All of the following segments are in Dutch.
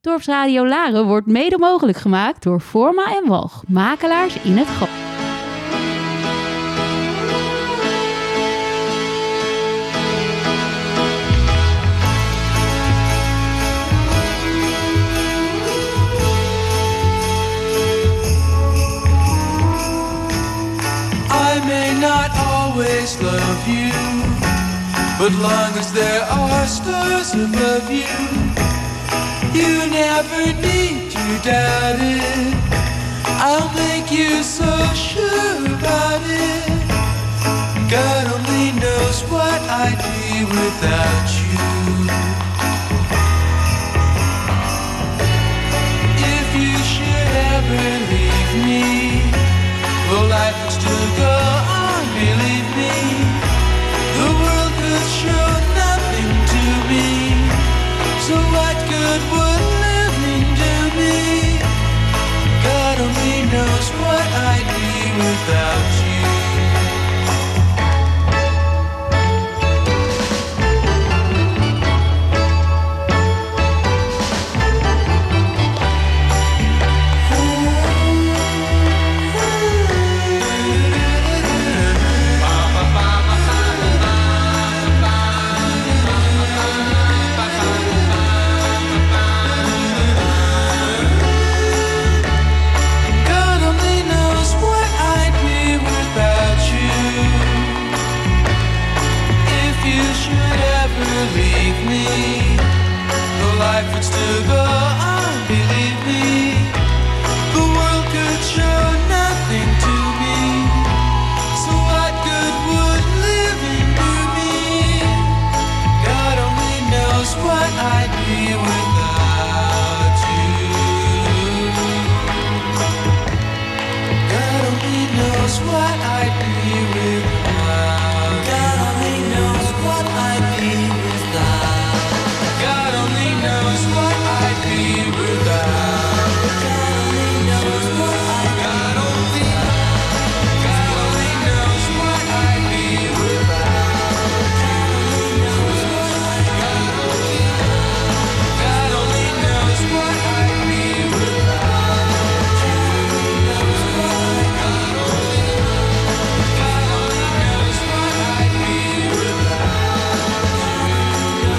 Dorpsradio Laren wordt mede mogelijk gemaakt door Forma en Walch, makelaars in het Gat. I may not always love you, but long as there are stars above you. You never need to doubt it. I'll make you so sure about it. God only knows what I'd be without you. If you should ever leave me, well, life would still go on, believe me. The world could show nothing to me. So what good would living do me? God only knows what I'd be without you.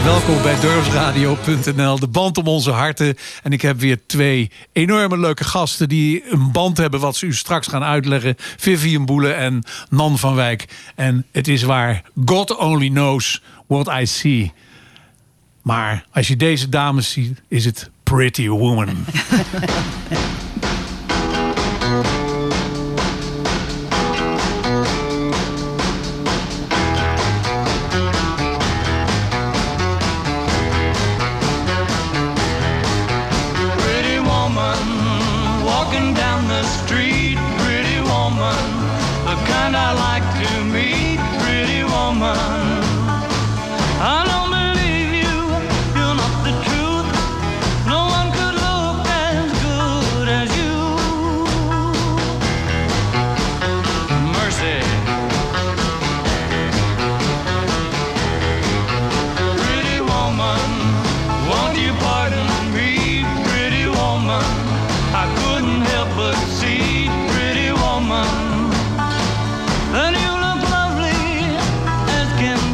Welkom bij dorpsradio.nl, de band om onze harten. En ik heb weer twee enorme leuke gasten die een band hebben wat ze u straks gaan uitleggen. Vivian Boelen en Nan van Wijk. En het is waar, God only knows what I see. Maar als je deze dames ziet, is het Pretty Woman. Pretty woman, and you look lovely as can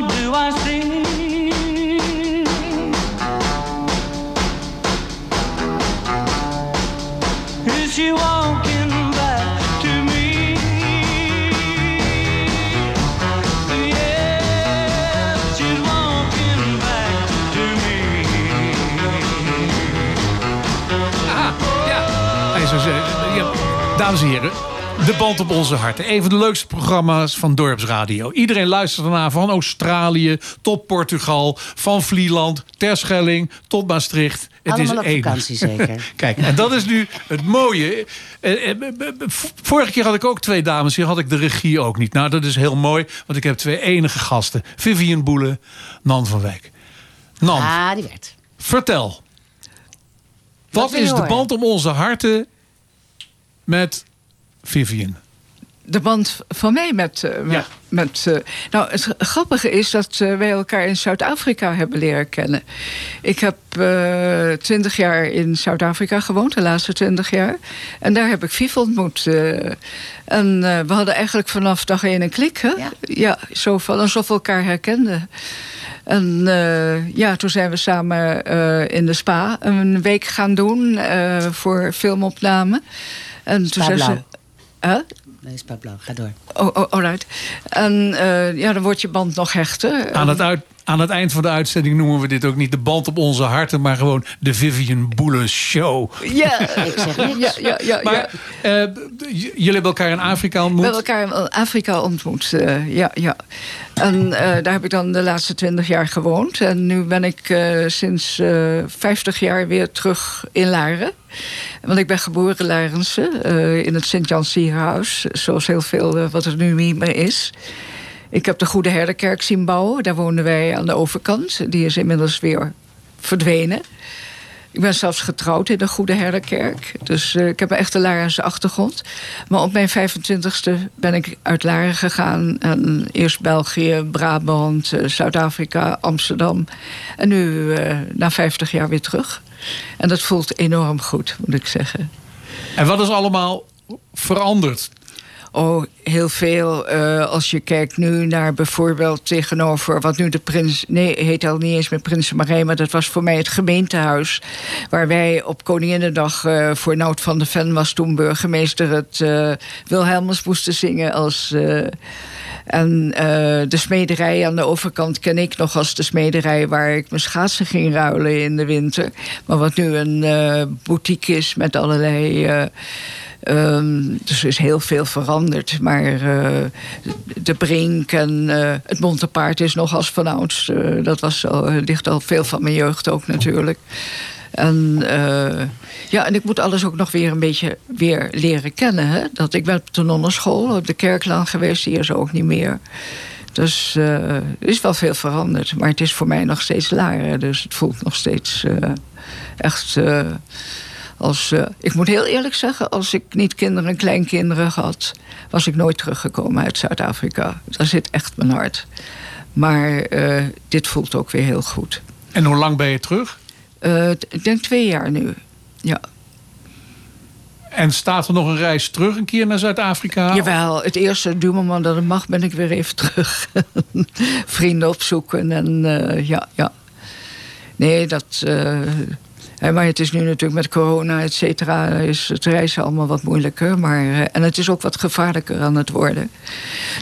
what do I see? Is she walking back to me? Yeah, she's walking back to me. Aha, ja. Hey, ja. Dames en heren. De band op onze harten. Een van de leukste programma's van Dorpsradio. Iedereen luistert daarna van Australië tot Portugal, van Vlieland, Terschelling tot Maastricht. Het allemaal is op één vakantie zeker. Kijk, en dat is nu het mooie. Vorige keer had ik ook twee dames hier, had ik de regie ook niet. Nou, dat is heel mooi, want ik heb twee enige gasten. Vivian Boelen, Nan van Wijk. Nan, ah, die werd. Vertel. Wat is de band om onze harten met... Vivian. De band van mij met nou, het grappige is dat wij elkaar in Zuid-Afrika hebben leren kennen. Ik heb 20 jaar in Zuid-Afrika gewoond, de laatste 20 jaar. En daar heb ik Viv ontmoet. En we hadden eigenlijk vanaf dag 1 een klik, hè? Ja. Ja, zo van, alsof we elkaar herkenden. En toen zijn we samen in de spa een week gaan doen voor filmopname. En toen zei ze... Huh? Nee, spa blauw. Ga door. Oh, alright. En dan wordt je band nog hechter. Aan het eind van de uitzending noemen we dit ook niet de band op onze harten, maar gewoon de Vivian Boele Show. Ja, ik zeg niks. Ja. Maar jullie hebben elkaar in Afrika ontmoet? We hebben elkaar in Afrika ontmoet, ja. En daar heb ik dan de laatste 20 jaar gewoond. En nu ben ik sinds 50 jaar weer terug in Laren. Want ik ben geboren Larense in het Sint-Jans-Zierenhuis, zoals heel veel wat er nu niet meer is. Ik heb de Goede Herderkerk zien bouwen. Daar woonden wij aan de overkant. Die is inmiddels weer verdwenen. Ik ben zelfs getrouwd in de Goede Herderkerk. Dus ik heb een echte Larense achtergrond. Maar op mijn 25e ben ik uit Laren gegaan. En eerst België, Brabant, Zuid-Afrika, Amsterdam. En nu na 50 jaar weer terug. En dat voelt enorm goed, moet ik zeggen. En wat is allemaal veranderd? Oh, heel veel. Als je kijkt nu naar bijvoorbeeld tegenover wat nu de Prins... Nee, heet al niet eens meer Prinsenmarij, maar dat was voor mij het gemeentehuis. Waar wij op Koninginnedag voor Nout van de Ven was toen burgemeester het Wilhelmus moesten zingen als... En de smederij aan de overkant ken ik nog als de smederij waar ik mijn schaatsen ging ruilen in de winter. Maar wat nu een boutique is met allerlei... Dus er is heel veel veranderd. Maar de brink en het Bonte Paard is nog als vanouds. Dat was ligt al veel van mijn jeugd ook natuurlijk. En ik moet alles ook nog weer een beetje weer leren kennen. Hè? Dat ik ben toen onder school op de Kerklaan geweest. Die is ook niet meer. Dus er is wel veel veranderd. Maar het is voor mij nog steeds Laren. Dus het voelt nog steeds echt... ik moet heel eerlijk zeggen, als ik niet kinderen en kleinkinderen had... was ik nooit teruggekomen uit Zuid-Afrika. Daar zit echt mijn hart. Maar dit voelt ook weer heel goed. En hoe lang ben je terug? Ik denk 2 jaar nu, ja. En staat er nog een reis terug een keer naar Zuid-Afrika? Jawel, het eerste duurmoment dat het mag ben ik weer even terug. Vrienden opzoeken en ja. Nee, dat... Maar het is nu natuurlijk met corona, et cetera, is het reizen allemaal wat moeilijker. En het is ook wat gevaarlijker aan het worden.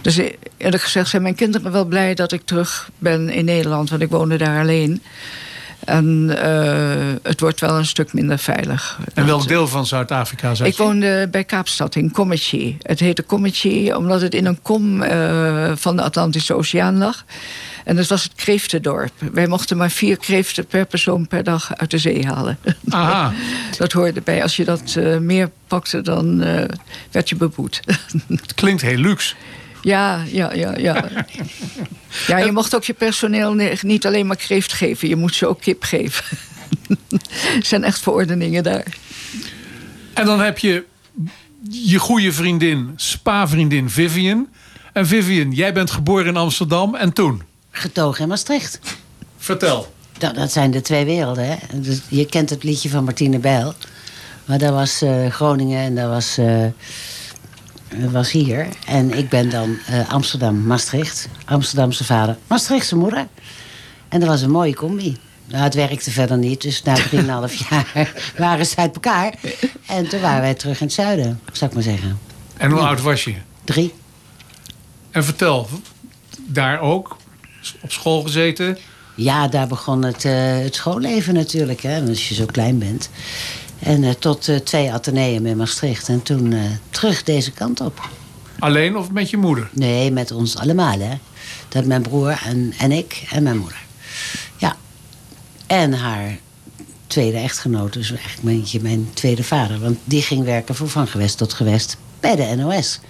Dus eerlijk gezegd zijn mijn kinderen wel blij dat ik terug ben in Nederland. Want ik woonde daar alleen. En het wordt wel een stuk minder veilig. En welk deel van Zuid-Afrika? Ik woonde bij Kaapstad in Kommetjie. Het heette Kommetjie omdat het in een kom van de Atlantische Oceaan lag. En dat was het kreeftendorp. Wij mochten maar 4 kreeften per persoon per dag uit de zee halen. Aha. Dat hoorde bij. Als je dat meer pakte, dan werd je beboet. Het klinkt heel luxe. Ja. Ja, je mocht ook je personeel niet alleen maar kreeft geven. Je moet ze ook kip geven. Er zijn echt verordeningen daar. En dan heb je je goede vriendin, spa-vriendin Vivian. En Vivian, jij bent geboren in Amsterdam en toen? Getogen in Maastricht. Vertel. Nou, dat zijn de twee werelden, hè? Je kent het liedje van Martine Bijl. Maar daar was Groningen en daar was... was hier. En ik ben dan Amsterdam, Maastricht. Amsterdamse vader, Maastrichtse moeder. En dat was een mooie combi. Nou, het werkte verder niet. Dus na 3,5 jaar waren ze uit elkaar. En toen waren wij terug in het zuiden, zou ik maar zeggen. En hoe oud was je? 3. En vertel, daar ook? Op school gezeten? Ja, daar begon het schoolleven natuurlijk. Hè, als je zo klein bent. En tot 2 atheneum in Maastricht. En toen terug deze kant op. Alleen of met je moeder? Nee, met ons allemaal. Hè. Dat mijn broer en ik en mijn moeder. Ja. En haar tweede echtgenoot. Dus eigenlijk mijn tweede vader. Want die ging werken voor van gewest tot gewest bij de NOS.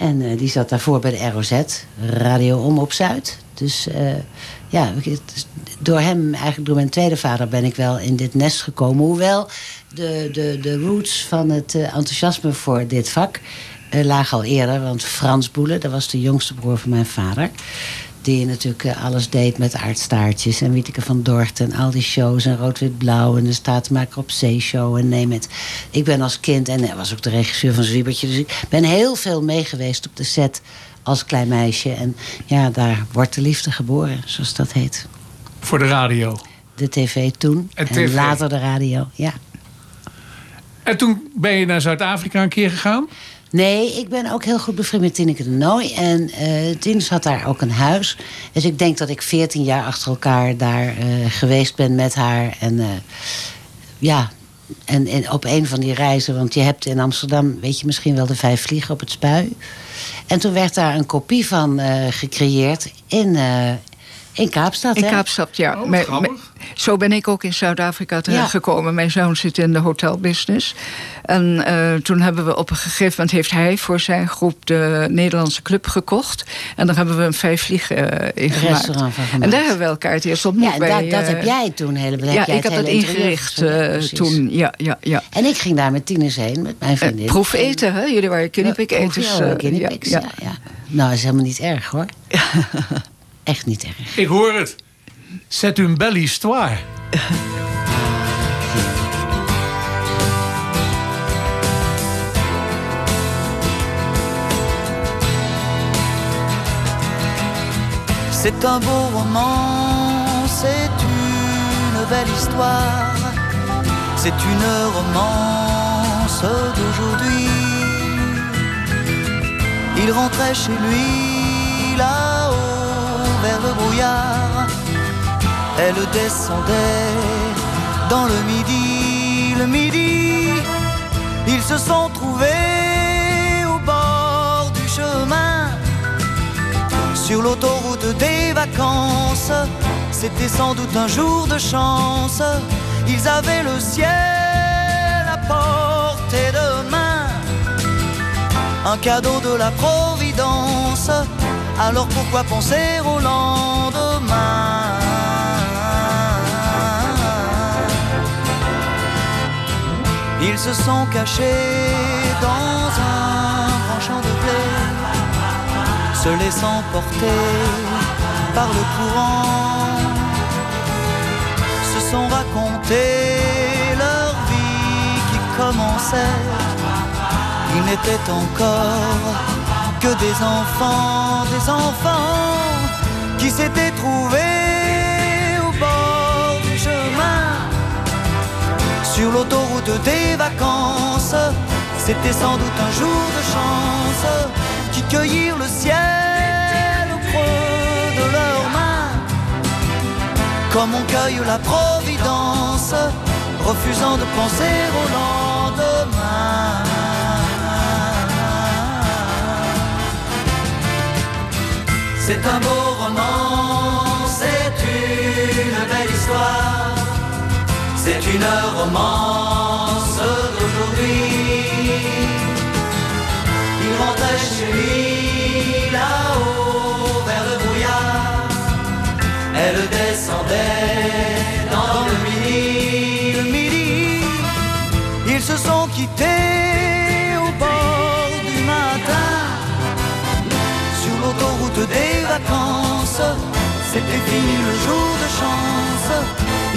En die zat daarvoor bij de ROZ. Radio Omroep Zuid. Dus ja, door hem, eigenlijk door mijn tweede vader, ben ik wel in dit nest gekomen. Hoewel de roots van het enthousiasme voor dit vak lagen al eerder. Want Frans Boele, dat was de jongste broer van mijn vader. Die natuurlijk alles deed met aardstaartjes en Wieteke van Dort en al die shows en Rood-Wit-Blauw en de Staatmaker op Zee-show en neem het. Ik ben als kind, en hij was ook de regisseur van Zwiebertje, dus ik ben heel veel meegeweest op de set als klein meisje. En ja, daar wordt de liefde geboren, zoals dat heet. Voor de radio? De tv toen en later de radio, ja. En toen ben je naar Zuid-Afrika een keer gegaan? Nee, ik ben ook heel goed bevriend met Tineke de Nooy. En Tineke had daar ook een huis. Dus ik denk dat ik 14 jaar achter elkaar daar geweest ben met haar. En ja, en op een van die reizen. Want je hebt in Amsterdam, weet je misschien wel, de 5 Vliegen op het Spui. En toen werd daar een kopie van gecreëerd in Kaapstad. In Kaapstad, ja. Oh, zo ben ik ook in Zuid-Afrika terechtgekomen. Ja. Mijn zoon zit in de hotelbusiness. En toen hebben we op een gegeven moment, heeft hij voor zijn groep de Nederlandse club gekocht. En daar hebben we een 5 Vliegen in gemaakt. En daar hebben we elkaar het eerst ontmoet. Ja, bij, dat heb jij toen helemaal. Ja, ik had dat ingericht toen. Ja. En ik ging daar met tieners heen, met mijn vriendin. Proefeten, hè? Jullie waren kinnipik-eters. Ja. Nou, dat is helemaal niet erg, hoor. Echt niet erg. Ik hoor het. C'est une belle histoire. C'est un beau roman, c'est une belle histoire. C'est une romance d'aujourd'hui. Il rentrait chez lui là-haut vers le brouillard. Elle descendait dans le midi, le midi. Ils se sont trouvés au bord du chemin. Sur l'autoroute des vacances, c'était sans doute un jour de chance. Ils avaient le ciel à portée de main. Un cadeau de la Providence. Alors pourquoi penser au lendemain? Ils se sont cachés dans un grand champ de blé, se laissant porter par le courant. Se sont racontés leur vie qui commençait. Ils n'étaient encore que des enfants qui s'étaient trouvés au bord du chemin. Sur l'autoroute des vacances, c'était sans doute un jour de chance qui cueillirent le ciel au creux de leurs mains. Comme on cueille la Providence, refusant de penser au lendemain. C'est un beau roman, c'est une belle histoire. C'est une romance d'aujourd'hui. Il rentrait chez lui là-haut vers le brouillard. Elle descendait dans le midi. Le midi, ils se sont quittés au bord du matin. Sur l'autoroute des vacances, c'était fini le jour de chance.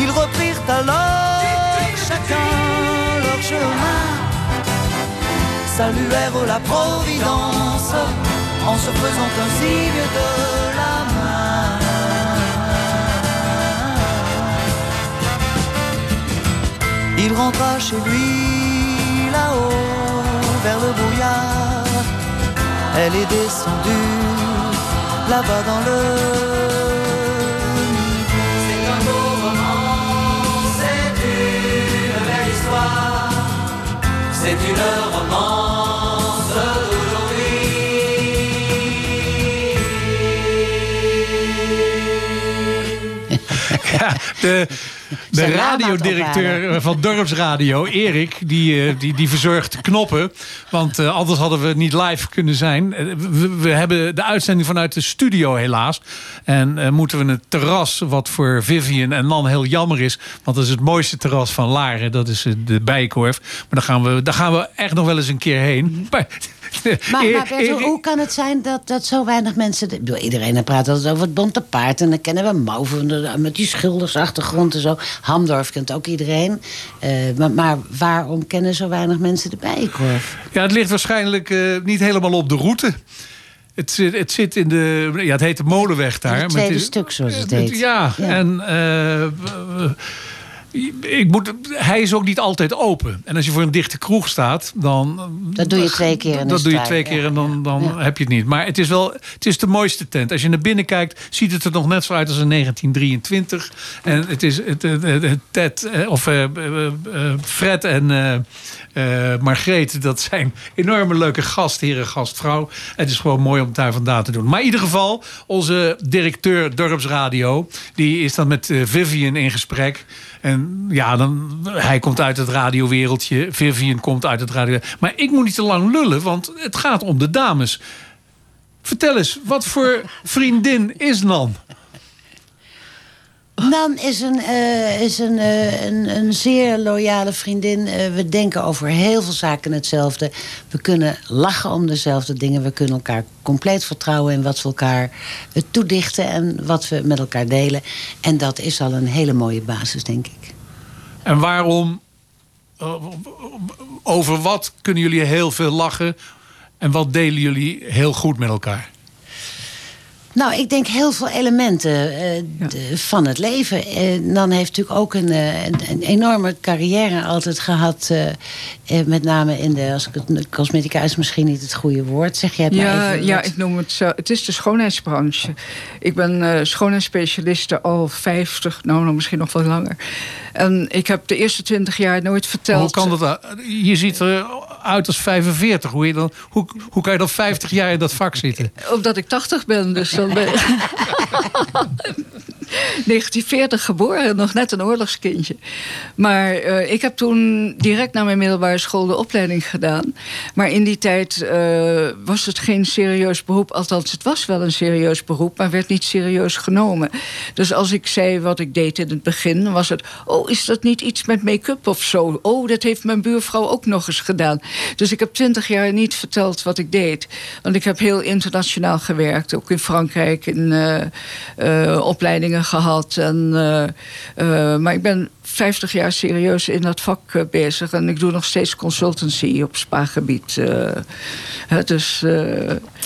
Ils reprirent alors chacun leur chemin. saluèrent la Providence en se faisant un signe de la main. Il rentra chez lui là-haut vers le brouillard. Elle est descendue là-bas dans le... C'est une romance d'aujourd'hui. Ja, de radiodirecteur van Dorpsradio, Erik, die verzorgt de knoppen. Want anders hadden we niet live kunnen zijn. We hebben de uitzending vanuit de studio helaas. En moeten we het terras, wat voor Vivian en Nan heel jammer is. Want dat is het mooiste terras van Laren. Dat is de Bijkorf. Maar daar gaan we echt nog wel eens een keer heen. Maar Bertel, hoe kan het zijn dat zo weinig mensen... Ik bedoel, iedereen praat altijd over het Bonte Paard. En dan kennen we Mauven met die schildersachtergrond en zo. Hamdorf kent ook iedereen. Maar waarom kennen zo weinig mensen de Bijenkorf? Ja, het ligt waarschijnlijk niet helemaal op de route. Het zit in de... Ja, het heet de Molenweg daar. Het tweede stuk, zoals het heet. Ja. En... hij is ook niet altijd open. En als je voor een dichte kroeg staat, dan... Dat doe je twee keer. Dan heb je het niet. Maar het is de mooiste tent. Als je naar binnen kijkt, ziet het er nog net zo uit als in 1923. En het is Fred en Margreet, dat zijn enorme leuke gastheren, gastvrouw. Het is gewoon mooi om daar vandaan te doen. Maar in ieder geval, onze directeur Dorpsradio, die is dan met Vivian in gesprek. En ja, hij komt uit het radiowereldje. Vivian komt uit het radiowereldje. Maar ik moet niet te lang lullen, want het gaat om de dames. Vertel eens, wat voor vriendin is Nan? Nan is een zeer loyale vriendin. We denken over heel veel zaken hetzelfde. We kunnen lachen om dezelfde dingen. We kunnen elkaar compleet vertrouwen in wat we elkaar toedichten en wat we met elkaar delen. En dat is al een hele mooie basis, denk ik. En waarom? Over wat kunnen jullie heel veel lachen? En wat delen jullie heel goed met elkaar? Nou, ik denk heel veel elementen van het leven. Nan heeft natuurlijk ook een enorme carrière altijd gehad. Met name in de... Cosmetica is misschien niet het goede woord. Zeg jij het maar even. Ja, ik noem het zo. Het is de schoonheidsbranche. Ik ben schoonheidsspecialiste al 50, misschien nog wel langer. En ik heb de eerste 20 jaar nooit verteld... Hoe kan dat? Je ziet er uit als 45. Hoe kan je dan 50 jaar in dat vak zitten? Omdat ik 80 ben, dus... 1940 geboren, nog net een oorlogskindje. Maar ik heb toen direct na mijn middelbare school de opleiding gedaan. Maar in die tijd was het geen serieus beroep. Althans, het was wel een serieus beroep, maar werd niet serieus genomen. Dus als ik zei wat ik deed in het begin, was het... Oh, is dat niet iets met make-up of zo? Oh, dat heeft mijn buurvrouw ook nog eens gedaan. Dus ik heb 20 jaar niet verteld wat ik deed. Want ik heb heel internationaal gewerkt, ook in Frankrijk, in opleidingen gehad. Maar ik ben 50 jaar serieus in dat vak bezig. En ik doe nog steeds consultancy op spaargebied.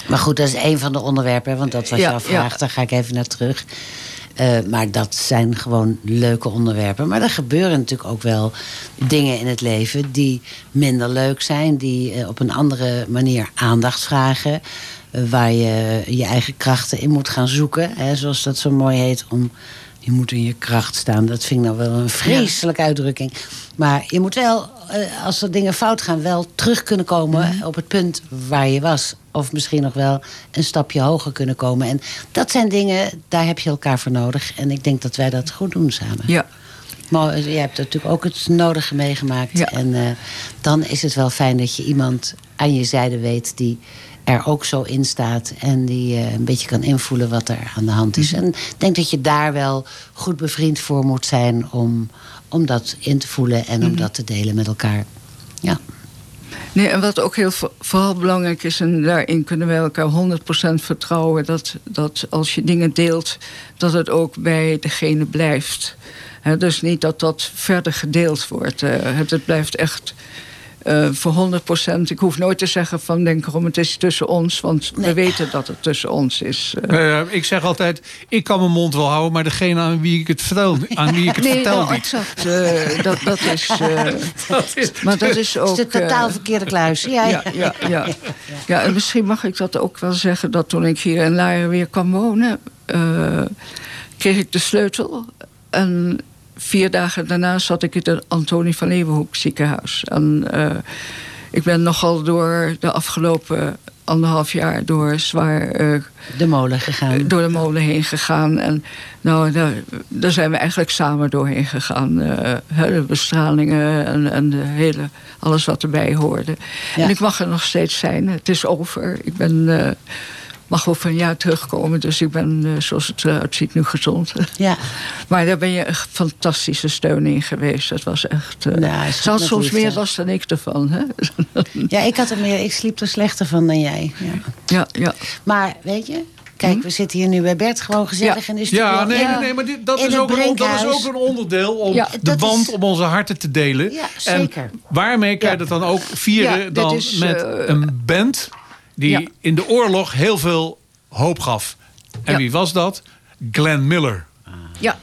Maar goed, dat is één van de onderwerpen. Want dat was jouw vraag, daar ga ik even naar terug. Maar dat zijn gewoon leuke onderwerpen. Maar er gebeuren natuurlijk ook wel dingen in het leven die minder leuk zijn. Die op een andere manier aandacht vragen. Waar je je eigen krachten in moet gaan zoeken. Hè, zoals dat zo mooi heet. Je moet in je kracht staan. Dat vind ik nou wel een vreselijke uitdrukking. Maar je moet wel, als er dingen fout gaan, wel terug kunnen komen op het punt waar je was. Of misschien nog wel een stapje hoger kunnen komen. En dat zijn dingen, daar heb je elkaar voor nodig. En ik denk dat wij dat goed doen samen. Ja. Maar jij hebt natuurlijk ook het nodige meegemaakt. Ja. En dan is het wel fijn dat je iemand aan je zijde weet die er ook zo in staat en die een beetje kan invoelen wat er aan de hand is. En ik denk dat je daar wel goed bevriend voor moet zijn om dat in te voelen en om dat te delen met elkaar. Ja. Nee, en wat ook heel vooral belangrijk is, en daarin kunnen wij elkaar 100% vertrouwen, dat als je dingen deelt, dat het ook bij degene blijft. He, dus niet dat verder gedeeld wordt. Het blijft echt voor 100%. Ik hoef nooit te zeggen van denk erom, het is tussen ons. Want we weten dat het tussen ons is. Ik zeg altijd, ik kan mijn mond wel houden, maar degene aan wie ik het vertel, niet. Dat is de totaal verkeerde kluis. Ja, en misschien mag ik dat ook wel zeggen, dat toen ik hier in Laren weer kwam wonen, kreeg ik de sleutel. En 4 dagen daarna zat ik in het Antonie van Leeuwenhoek ziekenhuis. En ik ben nogal door de afgelopen 1,5 jaar door zwaar de molen gegaan. Door de molen heen gegaan. En nou, daar zijn we eigenlijk samen doorheen gegaan. De bestralingen en de hele, alles wat erbij hoorde. Ja. En ik mag er nog steeds zijn. Het is over. Ik ben... mag over 1 jaar terugkomen, dus ik ben, zoals het eruit ziet, nu gezond. Ja. Maar daar ben je een fantastische steun in geweest. Dat was echt... ze had soms meer last dan ik ervan. Hè? Ja, ik sliep er slechter van dan jij. Ja. Maar, weet je... Kijk, we zitten hier nu bij Bert, gewoon gezellig. Ja, en maar dat is ook een onderdeel om de band om onze harten te delen. Ja, zeker. En waarmee kan je dat dan ook vieren dan is, met een band... die in de oorlog heel veel hoop gaf. En wie was dat? Glenn Miller. Ja.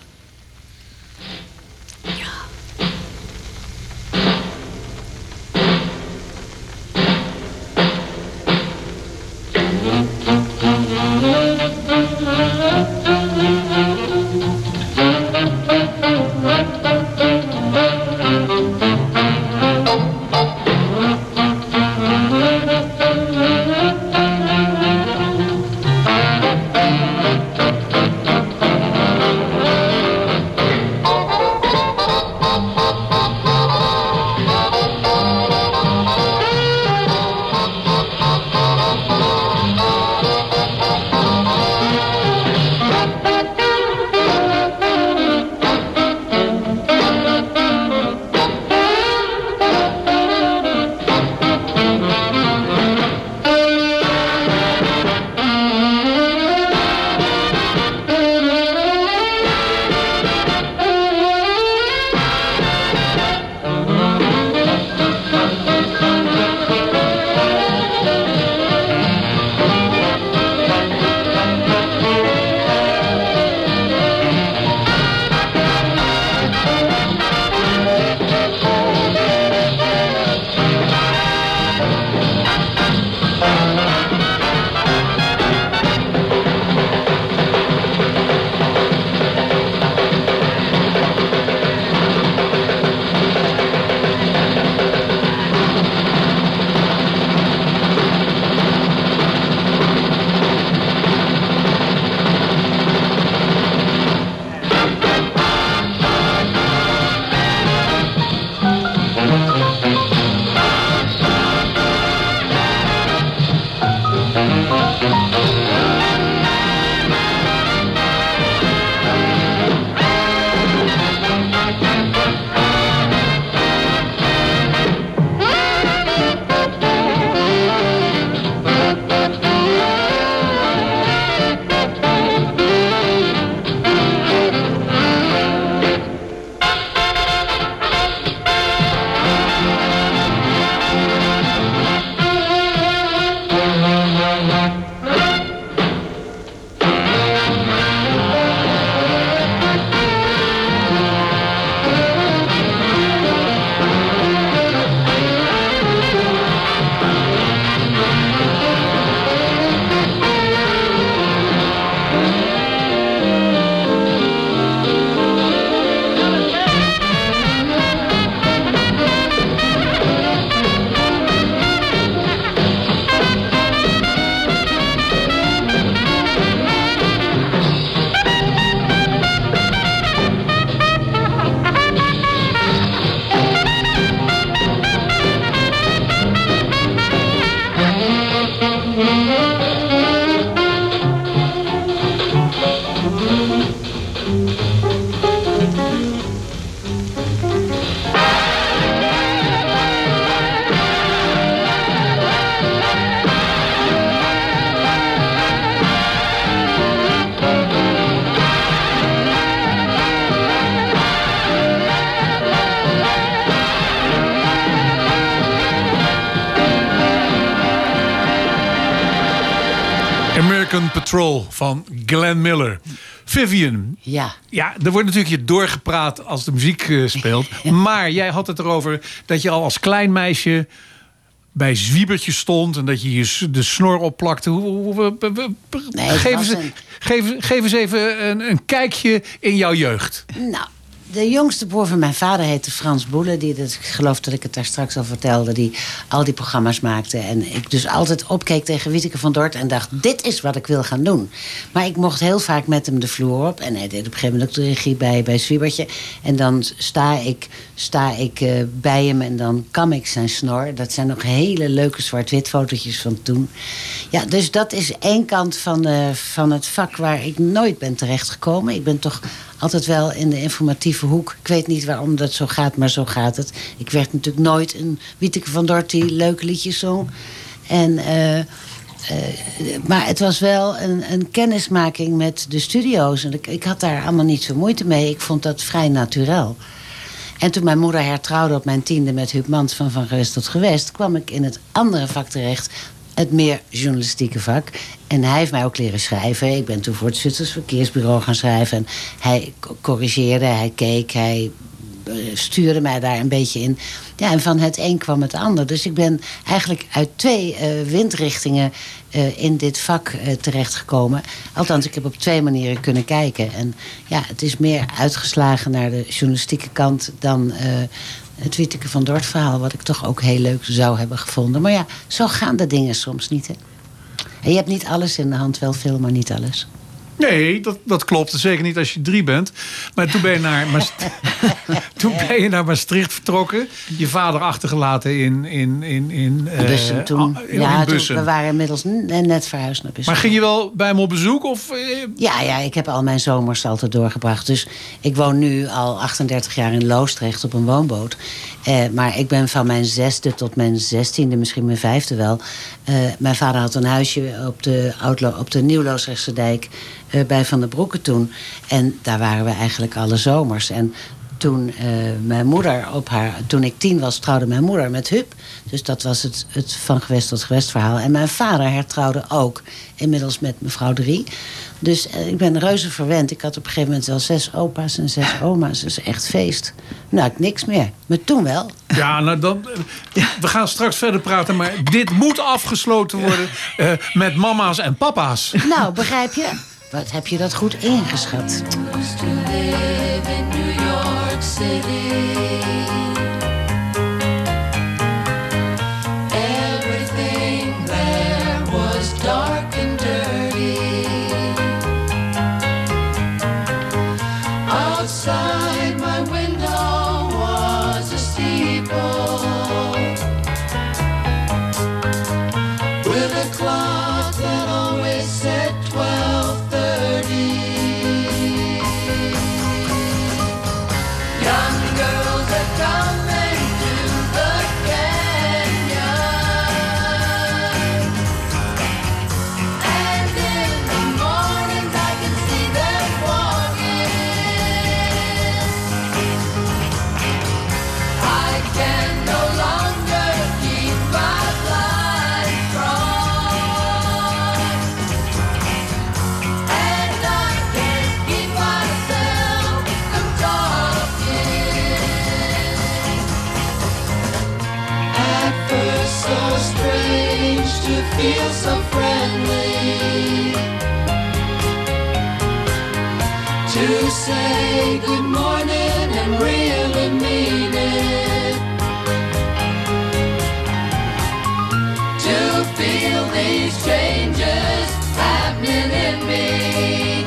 Control van Glenn Miller. Vivian, ja, er wordt natuurlijk je doorgepraat als de muziek speelt. Maar jij had het erover dat je al als klein meisje bij Zwiebertje stond en dat je de snor opplakte. Geef eens even een kijkje in jouw jeugd. Nou, de jongste broer van mijn vader heette Frans Boele. Ik geloof dat ik het daar straks al vertelde. Die al die programma's maakte. En ik dus altijd opkeek tegen Wieteke van Dort en dacht, dit is wat ik wil gaan doen. Maar ik mocht heel vaak met hem de vloer op. En hij deed op een gegeven moment ook de regie bij Zwiebertje. En dan sta ik bij hem en dan kam ik zijn snor. Dat zijn nog hele leuke zwart-wit fotootjes van toen. Ja, dus dat is één kant van het vak waar ik nooit ben terechtgekomen. Ik ben toch altijd wel in de informatieve hoek. Ik weet niet waarom dat zo gaat, maar zo gaat het. Ik werd natuurlijk nooit een Wieteke van Dort die leuke liedjes zong. Maar het was wel een kennismaking met de studio's. En ik had daar allemaal niet zo moeite mee. Ik vond dat vrij natuurlijk. En toen mijn moeder hertrouwde op mijn 10e met Huub Mans van Gewest tot Gewest, kwam ik in het andere vak terecht, het meer journalistieke vak. En hij heeft mij ook leren schrijven. Ik ben toen voor het Zutterse Verkeersbureau gaan schrijven. En hij corrigeerde, hij keek, hij stuurde mij daar een beetje in. Ja, en van het een kwam het ander. Dus ik ben eigenlijk uit twee windrichtingen in dit vak terechtgekomen. Althans, ik heb op twee manieren kunnen kijken. En ja, het is meer uitgeslagen naar de journalistieke kant dan het Wieteke van Dort verhaal, wat ik toch ook heel leuk zou hebben gevonden. Maar ja, zo gaan de dingen soms niet, hè? En je hebt niet alles in de hand, wel veel, maar niet alles. Nee, dat klopt. Zeker niet als je 3 bent. Maar toen ben je naar Maastricht vertrokken. Je vader achtergelaten in Bussen toen. In Bussen. Toen, we waren inmiddels net verhuisd naar Bussen. Maar ging je wel bij hem op bezoek? Of? Ja, ik heb al mijn zomers altijd doorgebracht. Dus ik woon nu al 38 jaar in Loosdrecht op een woonboot. Maar ik ben van mijn 6e tot mijn 16e, misschien mijn 5e wel. Mijn vader had een huisje op de Nieuw-Loosdrechtse dijk bij Van der Broeke toen. En daar waren we eigenlijk alle zomers. En toen toen ik 10 was, trouwde mijn moeder met Huub. Dus dat was het van gewest tot gewest verhaal. En mijn vader hertrouwde ook, inmiddels met mevrouw 3. Dus ik ben reuze verwend. Ik had op een gegeven moment wel 6 opa's en 6 oma's. Dus echt feest. Nou, ik niks meer. Maar toen wel. Ja, nou dan. We gaan straks verder praten, maar dit moet afgesloten worden met mama's en papa's. Nou, begrijp je? Wat heb je dat goed ingeschat? Everything there was dark and dirty. Outside my window was a steeple with a clock that always said 12:30. Feel so friendly to say good morning and really mean it, to feel these changes happening in me,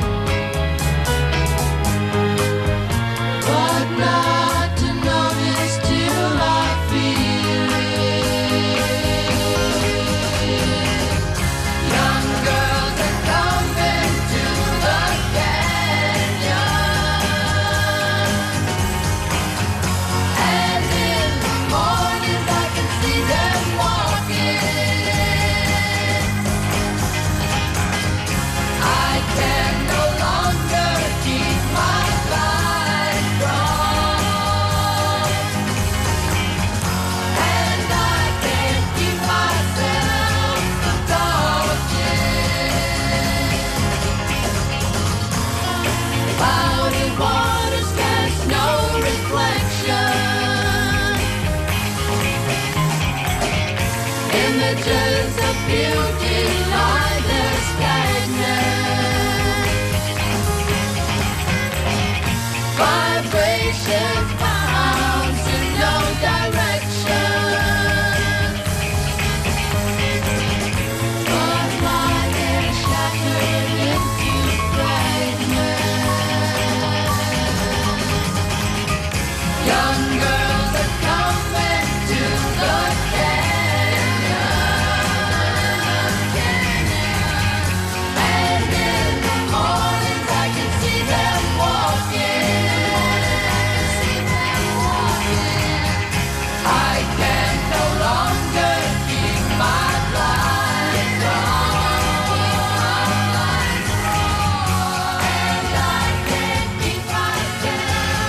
but not to notice till I feel it.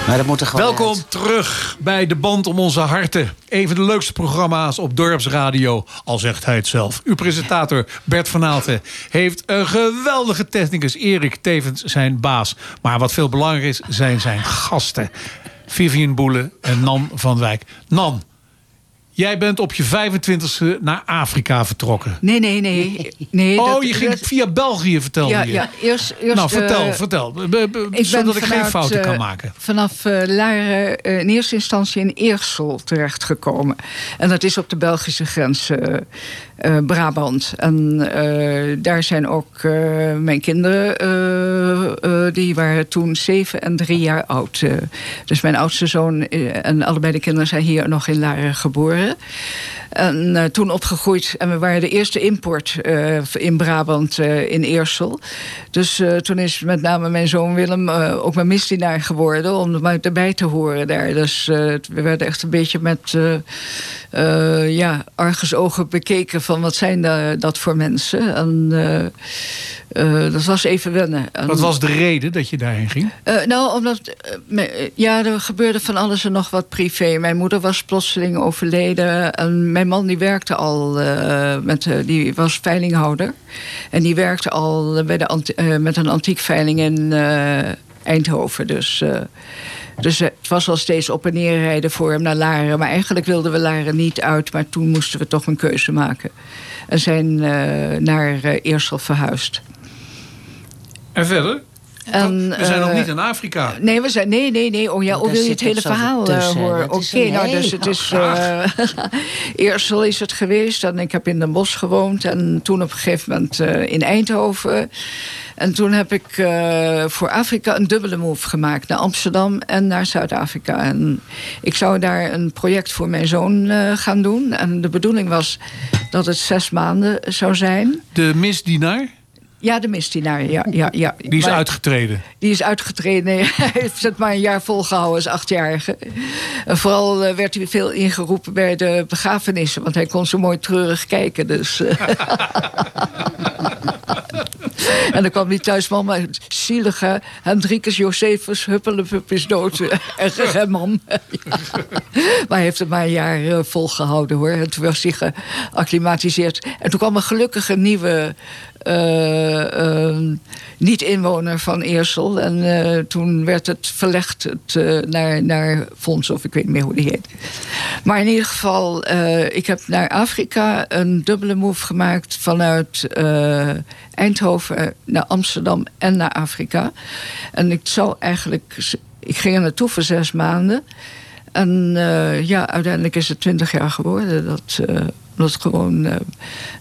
Maar dat moet er gewoon welkom uit. Terug bij De Band om Onze Harten. Een van de leukste programma's op Dorpsradio. Al zegt hij het zelf. Uw presentator Bert van Aalten heeft een geweldige technicus Erik, tevens zijn baas. Maar wat veel belangrijker is, zijn zijn gasten. Vivian Boelen en Nan van Wijk. Nan, jij bent op je 25e naar Afrika vertrokken. Nee. Oh, je ging via België, vertelde je. Ja, eerst nou, vertel. Zodat ik geen fouten kan maken. Vanaf Laren in eerste instantie in Eersel terechtgekomen. En dat is op de Belgische grens Brabant. En daar zijn ook mijn kinderen. Die waren toen 7 en 3 jaar oud. Dus mijn oudste zoon en allebei de kinderen zijn hier nog in Laren geboren. En toen opgegroeid. En we waren de eerste import in Brabant in Eersel. Dus toen is met name mijn zoon Willem ook mijn misdienaar geworden. Om erbij te horen daar. Dus we werden echt een beetje met argusogen bekeken. Van wat zijn dat voor mensen. En dat was even wennen. En wat was de reden dat je daarheen ging? Omdat er gebeurde van alles en nog wat privé. Mijn moeder was plotseling overleden. En mijn man die werkte al, die was veilinghouder. En die werkte al bij met een antiek veiling in Eindhoven. Dus het was al steeds op en neer rijden voor hem naar Laren. Maar eigenlijk wilden we Laren niet uit. Maar toen moesten we toch een keuze maken. En zijn naar Eersel verhuisd. En verder? En, we zijn nog niet in Afrika. Nee, we zijn. Nee. Wil je het hele verhaal horen? Oké, nou, dus het is. Eersel is het geweest. En ik heb in Den Bosch gewoond. En toen op een gegeven moment in Eindhoven. En toen heb ik voor Afrika een dubbele move gemaakt. Naar Amsterdam en naar Zuid-Afrika. En ik zou daar een project voor mijn zoon gaan doen. En de bedoeling was dat het 6 maanden zou zijn. De misdienaar? Ja, de misdienaar, ja. Die is uitgetreden? Die is uitgetreden, hij heeft het maar een jaar volgehouden als 8-jarige. En vooral werd hij veel ingeroepen bij de begrafenissen, want hij kon zo mooi treurig kijken. Dus. En dan kwam hij thuis, mama, zielige Hendrikus Josephus, huppelepup is dood. Erg, hè, man? Ja. Maar hij heeft het maar een jaar volgehouden, hoor. En toen was hij geacclimatiseerd. En toen kwam een gelukkige nieuwe niet-inwoner van Eersel. En toen werd het verlegd naar Fons, of ik weet niet meer hoe die heet. Maar in ieder geval, ik heb naar Afrika een dubbele move gemaakt vanuit Eindhoven naar Amsterdam en naar Afrika. En ik ging er naartoe voor 6 maanden. En uiteindelijk is het 20 jaar geworden. Dat is gewoon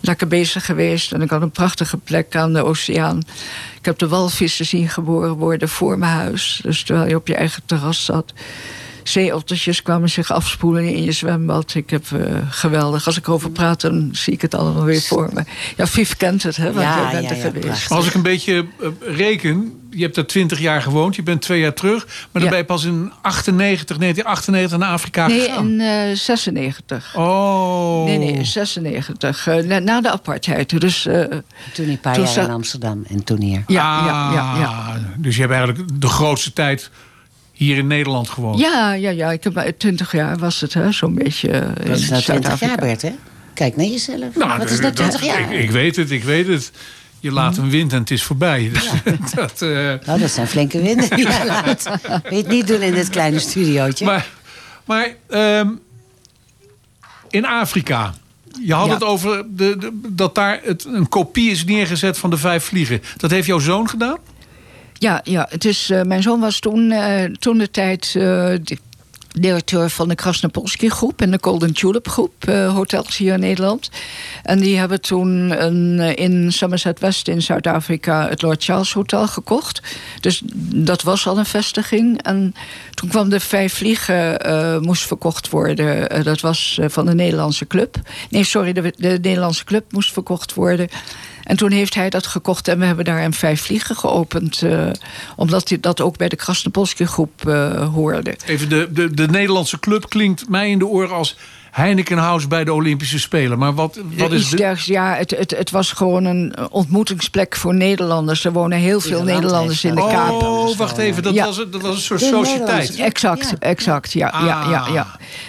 lekker bezig geweest. En ik had een prachtige plek aan de oceaan. Ik heb de walvissen zien geboren worden voor mijn huis. Dus terwijl je op je eigen terras zat. Zeeottertjes kwamen zich afspoelen in je zwembad. Ik heb geweldig. Als ik erover praat, dan zie ik het allemaal weer voor me. Ja, Viv kent het, hè? Want jij bent er geweest. Prachtig. Als ik een beetje reken, je hebt daar 20 jaar gewoond. Je bent 2 jaar terug. Maar dan ben je pas in 1998 naar Afrika gegaan. Nee, in 96. Oh. Nee, 96. Na de apartheid. Dus, toen een paar jaar in Amsterdam en toen hier. Ja. Dus je hebt eigenlijk de grootste tijd hier in Nederland gewoond? Ja. Ik heb 20 jaar was het, hè, zo'n beetje. Dat is nou 20 jaar, Bert, hè? Kijk naar jezelf. Nou, wat is dat 20 jaar? Ik weet het. Je laat een wind en het is voorbij. Dus dat zijn flinke winden die je laat. Weet je het niet doen in dit kleine studiootje. Maar in Afrika, je had het over dat daar een kopie is neergezet van de 5 Vliegen. Dat heeft jouw zoon gedaan? Ja, het is, mijn zoon was toen de tijd directeur van de Krasnapolski groep en de Golden Tulip groep, hotels hier in Nederland. En die hebben toen in Somerset West in Zuid-Afrika het Lord Charles Hotel gekocht. Dus dat was al een vestiging. En toen kwam de 5 Vliegen, moest verkocht worden. Dat was van de Nederlandse club. De Nederlandse club moest verkocht worden. En toen heeft hij dat gekocht en we hebben daar een 5 Vliegen geopend. Omdat dat ook bij de Krasnapolski groep hoorde. Even de Nederlandse club klinkt mij in de oren als Heinekenhuis bij de Olympische Spelen. Maar wat is dit? Ja, het was gewoon een ontmoetingsplek voor Nederlanders. Er wonen heel veel Nederlanders in de Kaap. Oh, wacht even. Dat was een soort sociëteit. Exact. Ja.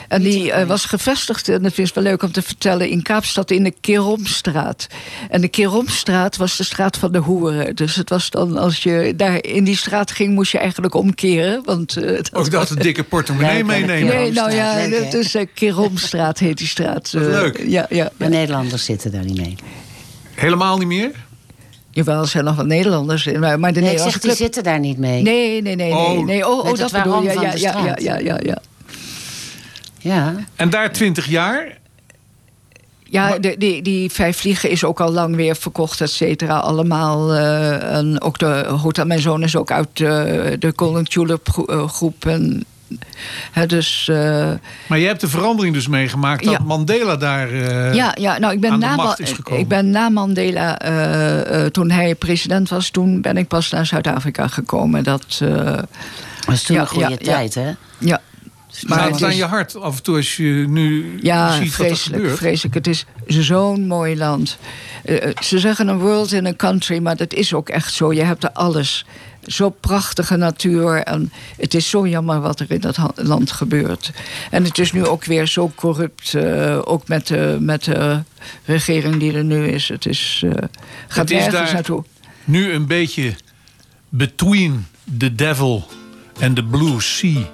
En die was gevestigd, en dat vind ik wel leuk om te vertellen, in Kaapstad in de Keeromstraat. En de Keeromstraat was de straat van de hoeren. Dus het was dan, als je daar in die straat ging, moest je eigenlijk omkeren. Want, ook dat een dikke portemonnee meenemen. Nee, nou ja, het is Keeromstraat heet die straat. Leuk. Ja. Maar Nederlanders zitten daar niet mee. Helemaal niet meer? Jawel, er zijn nog wat Nederlanders in. Maar de Nederlandse club zitten daar niet mee. Nee. Oh, dat bedoel je. Ja. Ja. En daar 20 jaar... Ja, die Vijf Vliegen is ook al lang weer verkocht, et cetera, allemaal. En ook de Hotel Mijn Zoon is ook uit de Golden Tulip groep. En, maar je hebt de verandering dus meegemaakt dat Mandela daar nou, ik ben aan de macht is gekomen. Ik ben na Mandela, toen hij president was, toen ben ik pas naar Zuid-Afrika gekomen. Dat was toen een goede tijd, hè? Ja. Maar het is aan je hart af en toe als je nu ziet vreselijk, wat er gebeurt. Het is zo'n mooi land. Ze zeggen een world in a country, maar dat is ook echt zo. Je hebt er alles. Zo'n prachtige natuur. En het is zo jammer wat er in dat land gebeurt. En het is nu ook weer zo corrupt. Ook met de regering die er nu is. Het is, gaat nergens naartoe. Nu een beetje between the devil and the blue sea.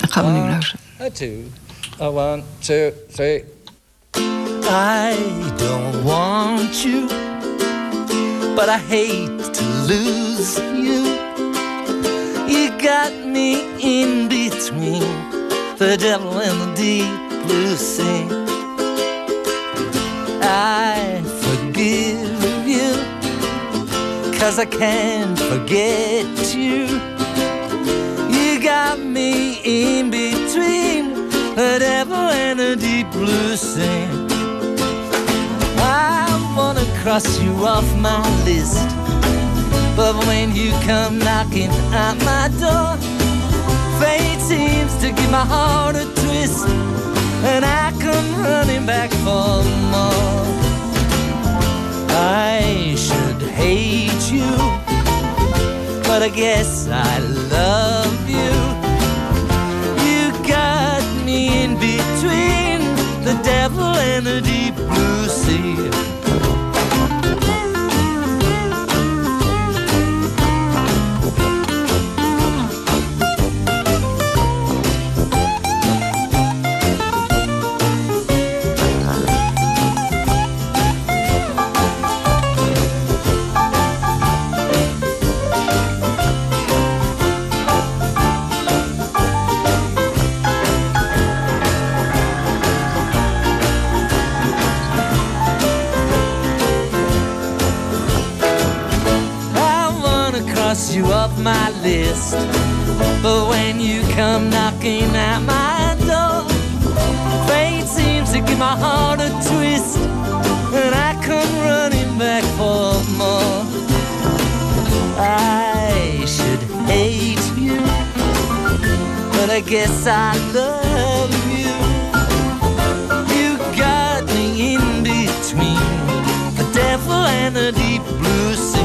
Dan gaan we nu luisteren. One, two, three. I don't want you, but I hate to lose you. You got me in between the devil and the deep blue sea. I forgive you, 'cause I can't forget you. Got me in between the devil and the deep blue sea. I wanna cross you off my list, but when you come knocking at my door, fate seems to give my heart a twist, and I come running back for more. I should hate you, but I guess I love you. You got me in between the devil and the deep blue sea. My list, but when you come knocking at my door, fate seems to give my heart a twist, and I come running back for more. I should hate you, but I guess I love you. You got me in between the devil and the deep blue sea.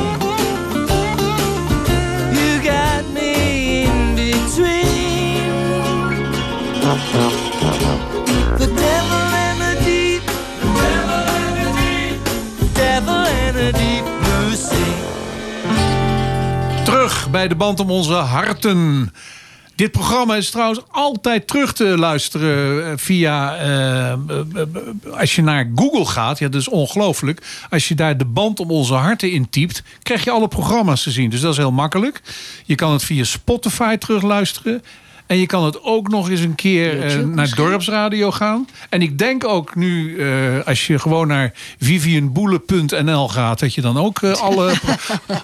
The devil and the deep, the devil and the deep, the devil and the deep blue sea. Terug bij de band om onze harten. Dit programma is trouwens altijd terug te luisteren via, als je naar Google gaat, ja, dat is ongelooflijk. Als je daar de band om onze harten intypt, krijg je alle programma's te zien. Dus dat is heel makkelijk. Je kan het via Spotify terugluisteren. En je kan het ook nog eens een keer naar Dorpsradio gaan. En ik denk ook nu, als je gewoon naar vivianboelen.nl gaat, dat je dan ook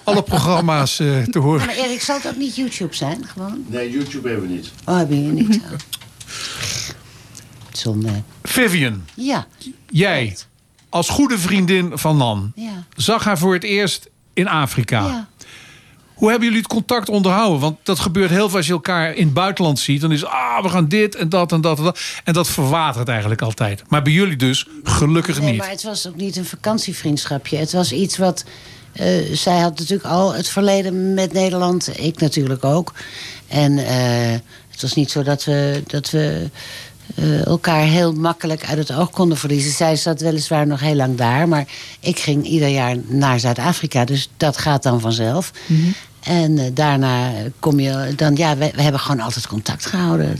alle programma's te horen. Ja, maar Erik, zal het ook niet YouTube zijn? Gewoon? Nee, YouTube hebben we niet. Oh, hebben jullie niet. Oh. Zonde. Vivian. Ja. Jij, als goede vriendin van Nan, zag haar voor het eerst in Afrika. Ja. Hoe hebben jullie het contact onderhouden? Want dat gebeurt heel veel als je elkaar in het buitenland ziet. Dan is we gaan dit en dat en dat en dat. En dat verwatert eigenlijk altijd. Maar bij jullie dus gelukkig niet. Maar het was ook niet een vakantievriendschapje. Het was iets wat... zij had natuurlijk al het verleden met Nederland. Ik natuurlijk ook. En het was niet zo dat we elkaar heel makkelijk uit het oog konden verliezen. Zij zat weliswaar nog heel lang daar. Maar ik ging ieder jaar naar Zuid-Afrika. Dus dat gaat dan vanzelf. Mm-hmm. En daarna kom je dan... Ja, we hebben gewoon altijd contact gehouden.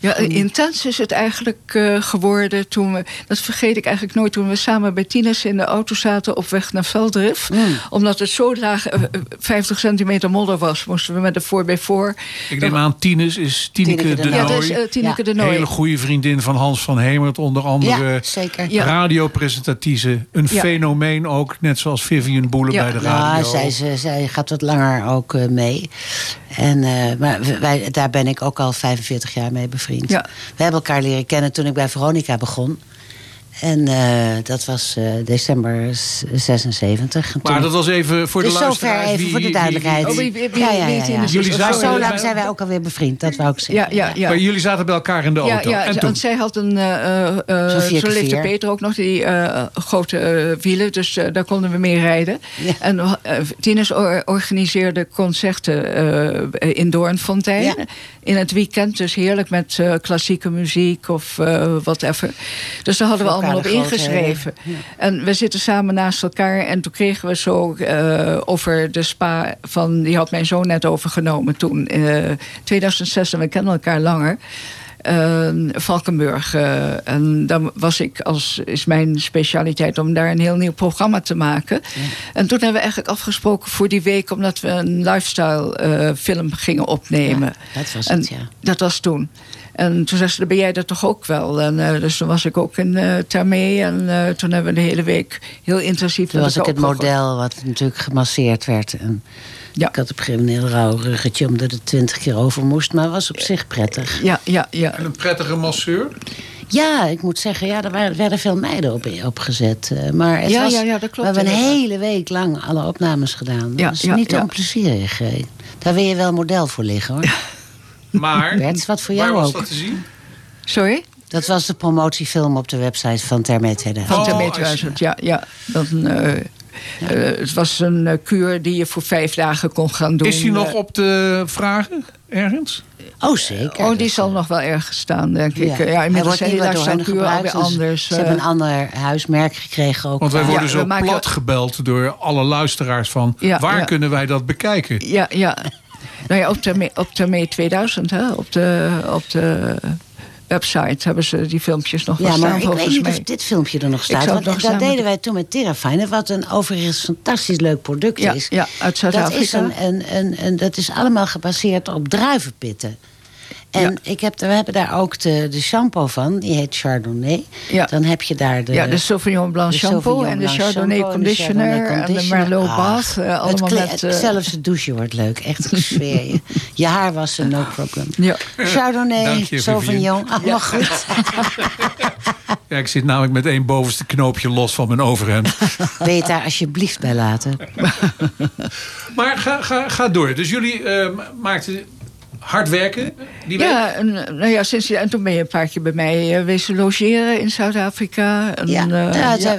Ja, intens is het eigenlijk geworden toen we... Dat vergeet ik eigenlijk nooit. Toen we samen bij Tines in de auto zaten op weg naar Veldriff. Mm. Omdat het zo laag, 50 centimeter modder was. Moesten we met de 4x4. Ik neem aan, Tines is Tineke de Nooy. Ja, dat is Tineke de Nooy. Hele goede vriendin van Hans van Hemert. Onder andere radiopresentatrice. Een fenomeen ook. Net zoals Vivian Boelen bij de radio. Ja, zij gaat wat langer ook mee. En, maar daar ben ik ook al 45 jaar mee bevriend. Ja. We hebben elkaar leren kennen toen ik bij Veronica begon. En dat was december 76. Maar toen... dat was even voor de luisteraars. Zover even voor de duidelijkheid. Zo lang zijn wij ook alweer bevriend. Dat wou ik zeggen. Maar jullie zaten bij elkaar in de auto. Ja, en toen? Want zij had een... zo leefde Peter ook nog, die grote wielen. Dus daar konden we mee rijden. Ja. En Tines organiseerde concerten in Doornfontein. Ja. In het weekend. Dus heerlijk met klassieke muziek of whatever. Dus daar hadden we allemaal op ingeschreven. Ja. En we zitten samen naast elkaar. En toen kregen we zo over de spa van... Die had mijn zoon net overgenomen toen. 2006, en we kennen elkaar langer. Valkenburg. En dan was ik is mijn specialiteit om daar een heel nieuw programma te maken. Ja. En toen hebben we eigenlijk afgesproken voor die week, omdat we een lifestyle film gingen opnemen. Ja, dat was het, ja. Dat was toen. En toen zei ze, dan ben jij dat toch ook wel? En dus toen was ik ook in Tamé. En toen hebben we de hele week heel intensief... Toen was ik het model wat natuurlijk gemasseerd werd. En ik had op een gegeven moment een heel rauw ruggetje... omdat het 20 keer over moest, maar was op zich prettig. Ja. En een prettige masseur? Ja, ik moet zeggen, er werden veel meiden op gezet. Maar het was, dat klopt, we hebben een hele week lang alle opnames gedaan. Dat is niet onplezierig. Daar wil je wel model voor liggen, hoor. Maar Bert, is wat voor jou was ook. Dat te zien? Sorry? Dat was de promotiefilm op de website van Termé 2000. Van Termé 2000, ja. Het was een kuur die je voor 5 dagen kon gaan doen. Is die nog op te vragen ergens? Oh, zeker. Die zal nog wel ergens staan, denk ik. Ja, inmiddels zijn die alweer anders. Ze hebben een ander huismerk gekregen ook. Want wij worden zo plat gebeld door alle luisteraars van... waar kunnen wij dat bekijken? Ja. Nou ja, op Termé 2000, hè? Op de website hebben ze die filmpjes nog wel staan. Ja, maar ik weet niet of dit filmpje er nog staat. Dat deden wij toen met Terrafine, wat een overigens fantastisch leuk product is. Ja, uit Zuid-Afrika. Dat is allemaal gebaseerd op druivenpitten. En we hebben daar ook de shampoo van. Die heet Chardonnay. Ja. Dan heb je daar de Sauvignon Blanc shampoo. En de Chardonnay conditioner. En de Merlot bath. Zelfs het douche wordt leuk. Echt, ik zweer je. Je haar wassen, no problem. Ja. Chardonnay, Sauvignon. Allemaal goed. Ja, ik zit namelijk met 1 bovenste knoopje los van mijn overhemd. Weet daar alsjeblieft bij laten. Maar ga door. Dus jullie maakten... Hard werken? Die toen ben je een paar keer bij mij wezen logeren in Zuid-Afrika. We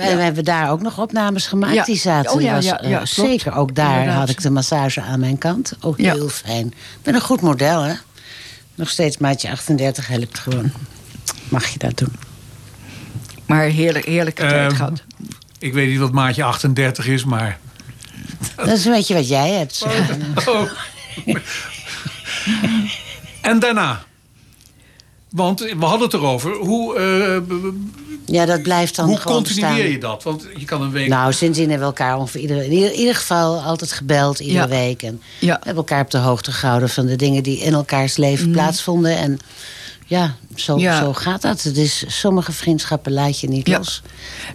hebben daar ook nog opnames gemaakt. Ja. Die zaten. Zeker ook daar had ik de massage aan mijn kant. Ook heel fijn. Ik ben een goed model, hè? Nog steeds maatje 38 helpt gewoon. Mag je dat doen? Maar heerlijke tijd gehad. Ik weet niet wat maatje 38 is, maar... Dat is een beetje wat jij hebt. En daarna? Want we hadden het erover. Dat blijft dan gewoon continueer je dat? Want je kan een week... Nou, sindsdien hebben we elkaar ongeveer in ieder geval altijd gebeld. Iedere week. En we hebben elkaar op de hoogte gehouden van de dingen die in elkaars leven plaatsvonden. En zo gaat dat. Dus sommige vriendschappen laat je niet los.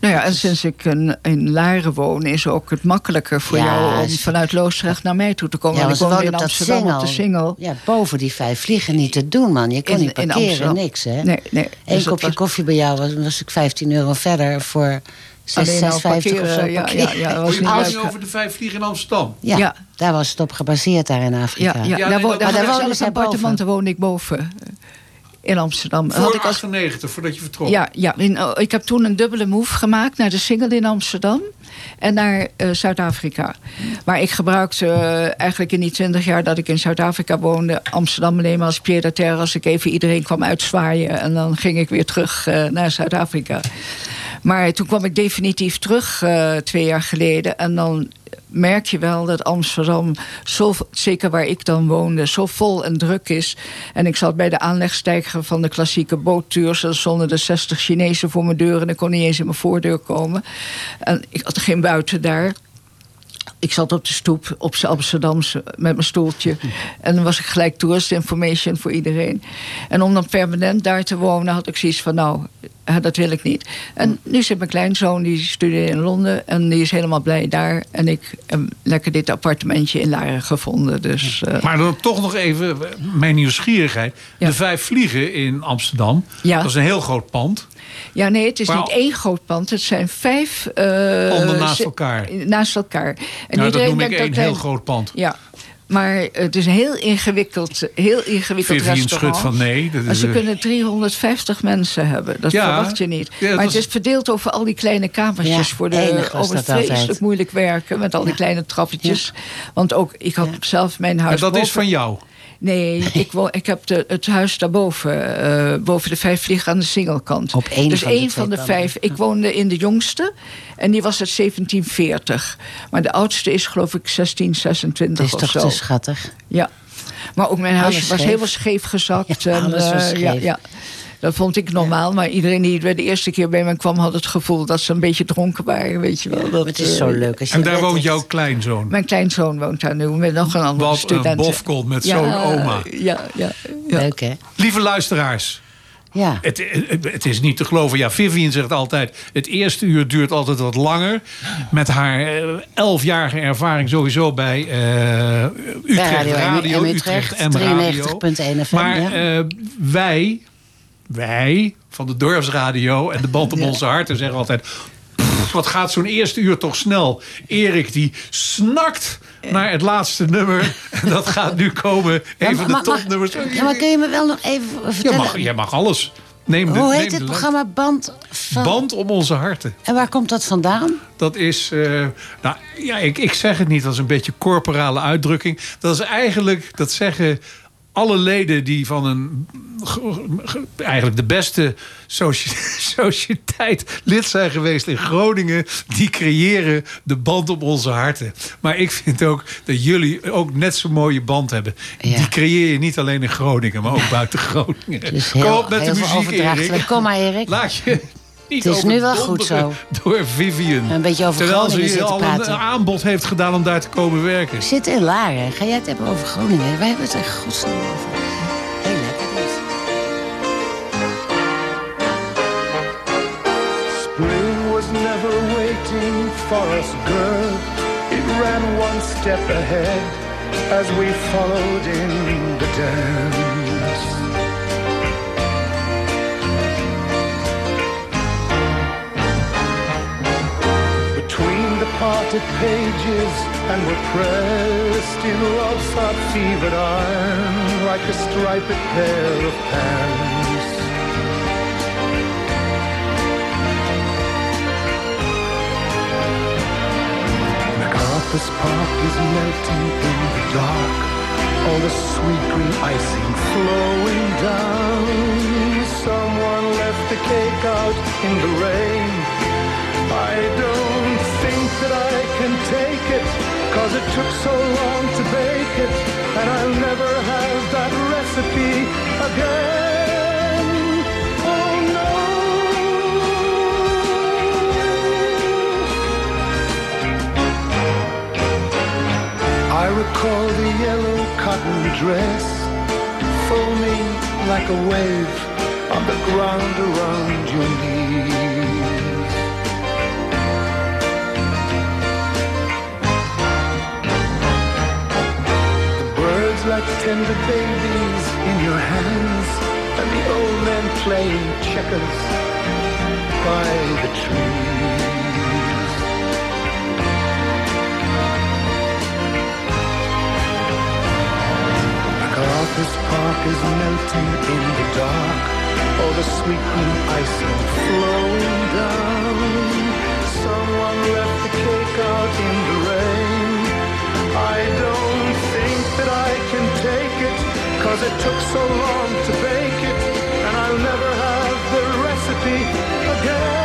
Nou ja, en sinds ik in Laren woon... is ook het makkelijker voor jou om vanuit Loosdrecht naar mij toe te komen. Ja, want ik woon in Amsterdam op de Singel. Ja, boven die 5 vliegen niet te doen, man. Je kon niet parkeren, niks, hè? Nee. Eén kopje koffie bij jou was ik 15 euro verder voor... 6,50 euro. Je nu over de Vijf Vliegen in Amsterdam. Ja, daar was het op gebaseerd daar in Afrika. Ja, daar appartementen woonde ik boven. In Amsterdam. Voor had ik 98, voordat je vertrok? Ik heb toen een dubbele move gemaakt naar de single in Amsterdam en naar Zuid-Afrika. Maar ik gebruikte eigenlijk in die 20 jaar dat ik in Zuid-Afrika woonde Amsterdam alleen maar als pied à terre, als ik even iedereen kwam uitzwaaien en dan ging ik weer terug naar Zuid-Afrika. Maar toen kwam ik definitief terug 2 jaar geleden en dan merk je wel dat Amsterdam, zo, zeker waar ik dan woonde, zo vol en druk is. En ik zat bij de aanlegstijger van de klassieke boottours. Er stonden er 60 Chinezen voor mijn deur en ik kon niet eens in mijn voordeur komen. En ik had geen buiten daar. Ik zat op de stoep, op z'n Amsterdamse, met mijn stoeltje. En dan was ik gelijk tourist information voor iedereen. En om dan permanent daar te wonen had ik zoiets van, nou, dat wil ik niet. En nu zit mijn kleinzoon, die studeerde in Londen. En die is helemaal blij daar. En ik heb lekker dit appartementje in Laren gevonden. Dus, Maar dan toch nog even mijn nieuwsgierigheid. Ja. De Vijf Vliegen in Amsterdam, dat is een heel groot pand. Ja, nee, het is niet één groot pand. Het zijn 5... panden naast elkaar. Naast elkaar. En nou, dat noem ik één heel groot pand. Ja. Maar het is een heel ingewikkeld Vivian restaurant. Schud van nee. Dat is ze kunnen 350 mensen hebben. Dat verwacht je niet. Ja, maar het is verdeeld over al die kleine kamertjes. Ja, voor de vreselijk moeilijk werken. Met al die kleine trappetjes. Ja. Want ook, ik had zelf mijn huis. En dat boven. Is van jou? Nee, ik heb het huis daarboven. Boven de Vijf Vliegen aan de singelkant. Op één dus één van de vijf. Ik woonde in de jongste. En die was uit 1740. Maar de oudste is geloof ik 1626 of zo. Dat is toch te schattig. Ja. Maar ook mijn huis was helemaal scheef gezakt. Ja, alles was scheef. Ja. Dat vond ik normaal, maar iedereen die de eerste keer bij me kwam had het gevoel dat ze een beetje dronken waren, weet je wel. Ja, dat, het is zo leuk. En daar woont jouw kleinzoon? Mijn kleinzoon woont daar nu, met nog een andere student. Wat een bofkont met zo'n oma. Ja. Leuk, hè? Lieve luisteraars. Ja. Het is niet te geloven. Ja, Vivian zegt altijd, het eerste uur duurt altijd wat langer. Met haar 11-jarige ervaring sowieso bij Utrecht Radio. 93.1 FM. Maar wij van de Dorpsradio en de band om onze harten zeggen altijd, wat gaat zo'n eerste uur toch snel. Erik die snakt naar het laatste nummer. En dat gaat nu komen. Even de topnummers. Maar kun je me wel nog even vertellen? Jij mag alles. Hoe heet het programma Band om onze harten. En waar komt dat vandaan? Dat is, ik zeg het niet. Dat is een beetje corporale uitdrukking. Dat is eigenlijk, dat zeggen alle leden die van een eigenlijk de beste sociëteit lid zijn geweest in Groningen, die creëren de band op onze harten. Maar ik vind ook dat jullie ook net zo'n mooie band hebben. Ja. Die creëer je niet alleen in Groningen, maar ook buiten Groningen. Dus kom op met de muziek, Erik. Kom maar, Erik. Laat je niet het is nu wel goed zo. Door Vivian. Een beetje over terwijl Groningen ze hier al praten. Een aanbod heeft gedaan om daar te komen werken. Zit in Laren. Ga jij het hebben over Groningen? Wij hebben het echt godsnaam over. Heel lekker dit. Spring was never waiting for us, girl. It ran one step ahead as we followed in the dance. Parted pages and were pressed in love's hot fevered iron like a striped pair of pants. MacArthur's Park is melting in the dark, all the sweet green icing flowing down. Someone left the cake out in the rain. I don't think that I can take it, 'cause it took so long to bake it, and I'll never have that recipe again. Oh no. I recall the yellow cotton dress, foaming like a wave on the ground around your knees. Like tender babies in your hands, and the old men playing checkers by the trees. this park is melting in the dark, all the sweet green icing flowing down. Someone left the cake out in the rain. I don't think that I can take it, 'cause it took so long to bake it, and I'll never have the recipe again.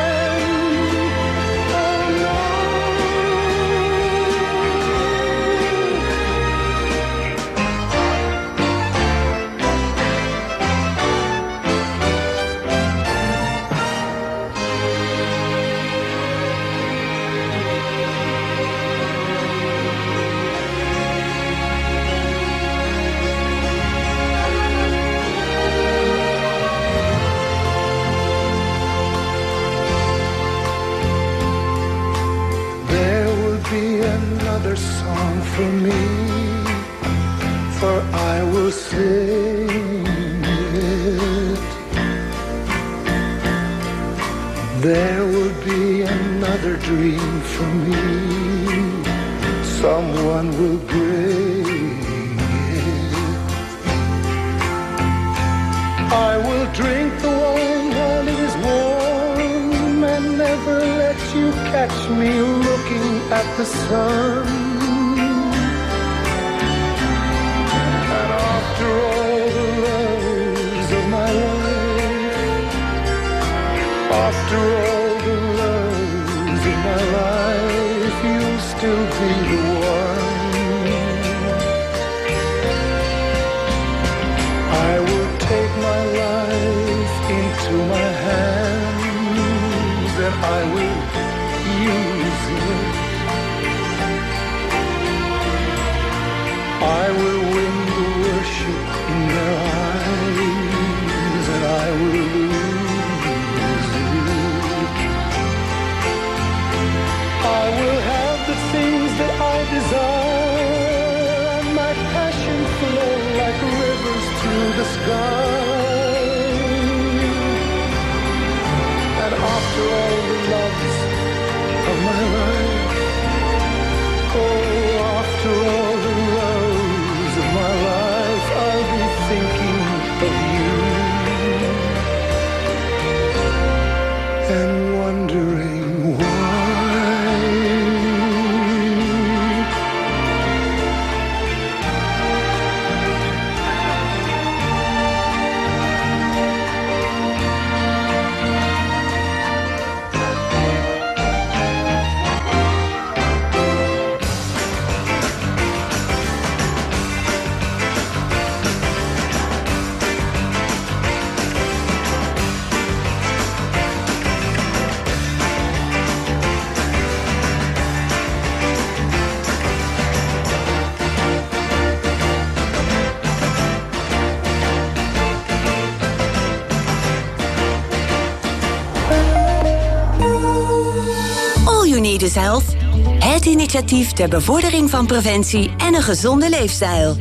Is Health, het initiatief ter bevordering van preventie en een gezonde leefstijl.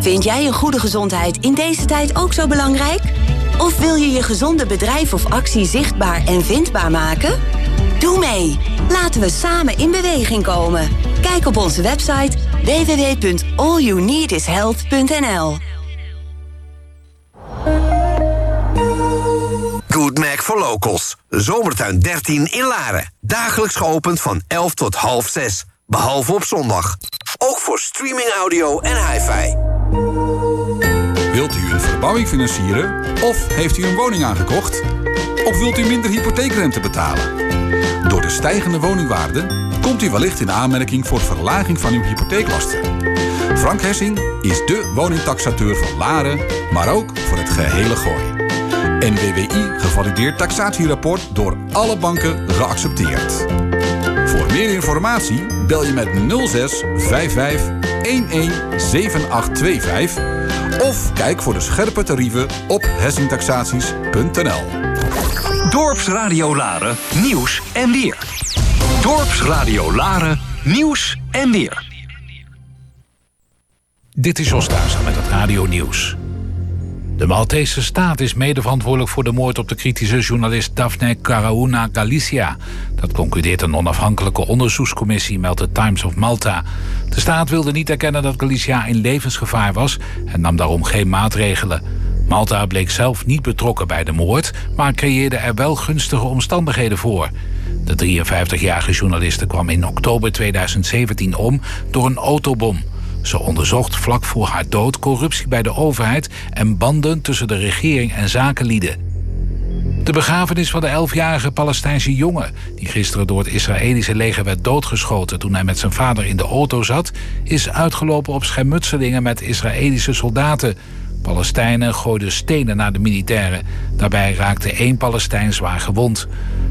Vind jij een goede gezondheid in deze tijd ook zo belangrijk? Of wil je je gezonde bedrijf of actie zichtbaar en vindbaar maken? Doe mee! Laten we samen in beweging komen. Kijk op onze website www.allyouneedishealth.nl. Good Mac for Locals. Zomertuin 13 in Laren. Dagelijks geopend van 11 tot half 6. Behalve op zondag. Ook voor streaming audio en hi-fi. Wilt u een verbouwing financieren? Of heeft u een woning aangekocht? Of wilt u minder hypotheekrente betalen? Door de stijgende woningwaarde komt u wellicht in aanmerking voor verlaging van uw hypotheeklasten. Frank Hessing is dé woningtaxateur van Laren, maar ook voor het gehele Gooi. NWWI gevalideerd taxatierapport door alle banken geaccepteerd. Voor meer informatie bel je met 06 55 11 7825 of kijk voor de scherpe tarieven op hessingtaxaties.nl. Dorpsradio Laren, nieuws en weer. Dorpsradio Laren, nieuws en weer. Dit is Jos Duijstra met het Radio Nieuws. De Maltese staat is medeverantwoordelijk voor de moord op de kritische journalist Daphne Caruana Galizia. Dat concludeert een onafhankelijke onderzoekscommissie, meldt de Times of Malta. De staat wilde niet erkennen dat Galizia in levensgevaar was en nam daarom geen maatregelen. Malta bleek zelf niet betrokken bij de moord, maar creëerde er wel gunstige omstandigheden voor. De 53-jarige journaliste kwam in oktober 2017 om door een autobom. Ze onderzocht vlak voor haar dood corruptie bij de overheid en banden tussen de regering en zakenlieden. De begrafenis van de 11-jarige Palestijnse jongen, die gisteren door het Israëlische leger werd doodgeschoten toen hij met zijn vader in de auto zat, is uitgelopen op schermutselingen met Israëlische soldaten. Palestijnen gooiden stenen naar de militairen. Daarbij raakte 1 Palestijn zwaar gewond.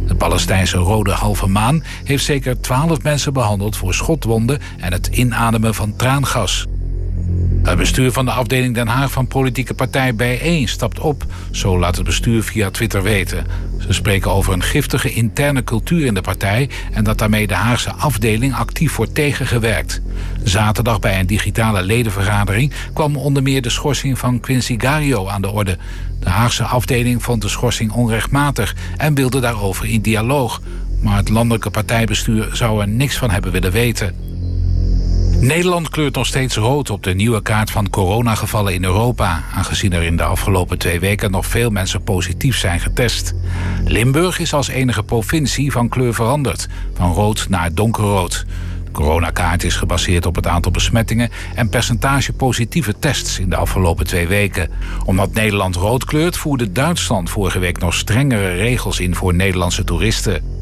De Palestijnse Rode Halve Maan heeft zeker 12 mensen behandeld voor schotwonden en het inademen van traangas. Het bestuur van de afdeling Den Haag van politieke partij Bijeen stapt op. Zo laat het bestuur via Twitter weten. Ze spreken over een giftige interne cultuur in de partij en dat daarmee de Haagse afdeling actief wordt tegengewerkt. Zaterdag bij een digitale ledenvergadering kwam onder meer de schorsing van Quincy Gario aan de orde. De Haagse afdeling vond de schorsing onrechtmatig en wilde daarover in dialoog. Maar het landelijke partijbestuur zou er niks van hebben willen weten. Nederland kleurt nog steeds rood op de nieuwe kaart van coronagevallen in Europa, aangezien er in de afgelopen 2 weken nog veel mensen positief zijn getest. Limburg is als enige provincie van kleur veranderd, van rood naar donkerrood. De coronakaart is gebaseerd op het aantal besmettingen en percentage positieve tests in de afgelopen 2 weken. Omdat Nederland rood kleurt, voerde Duitsland vorige week nog strengere regels in voor Nederlandse toeristen.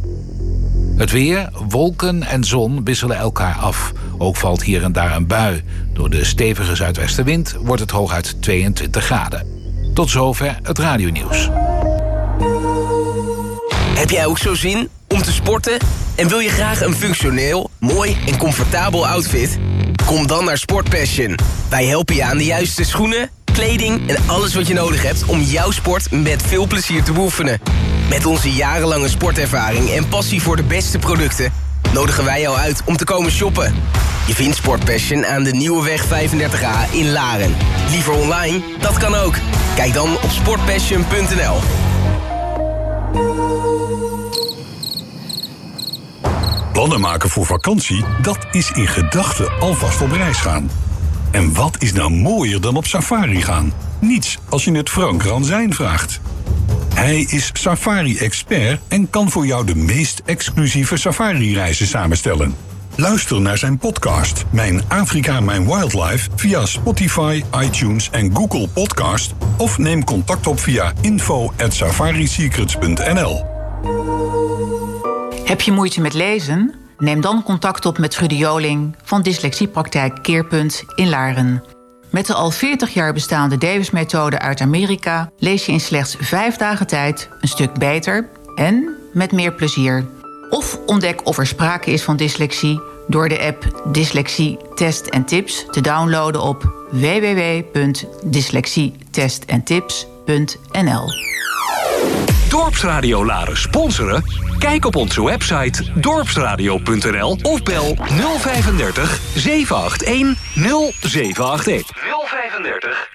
Het weer, wolken en zon wisselen elkaar af. Ook valt hier en daar een bui. Door de stevige zuidwestenwind wordt het hooguit 22 graden. Tot zover het radionieuws. Heb jij ook zo zin om te sporten? En wil je graag een functioneel, mooi en comfortabel outfit? Kom dan naar Sportpassion. Wij helpen je aan de juiste schoenen, kleding en alles wat je nodig hebt om jouw sport met veel plezier te beoefenen. Met onze jarenlange sportervaring en passie voor de beste producten nodigen wij jou uit om te komen shoppen. Je vindt Sportpassion aan de Nieuweweg 35A in Laren. Liever online? Dat kan ook. Kijk dan op sportpassion.nl. Plannen maken voor vakantie, dat is in gedachten alvast op reis gaan. En wat is nou mooier dan op safari gaan? Niets als je het Frank Ranzijn vraagt. Hij is safari-expert en kan voor jou de meest exclusieve safari-reizen samenstellen. Luister naar zijn podcast Mijn Afrika, Mijn Wildlife via Spotify, iTunes en Google Podcast of neem contact op via info@safarisecrets.nl. Heb je moeite met lezen? Neem dan contact op met Trudy Joling van Dyslexiepraktijk Keerpunt in Laren. Met de al 40 jaar bestaande Davis-methode uit Amerika lees je in slechts 5 dagen tijd een stuk beter en met meer plezier. Of ontdek of er sprake is van dyslexie door de app Dyslexie Test en Tips te downloaden op www.dyslexietestentips.nl. Dorpsradio Laren sponsoren? Kijk op onze website dorpsradio.nl of bel 035 781 0781. 035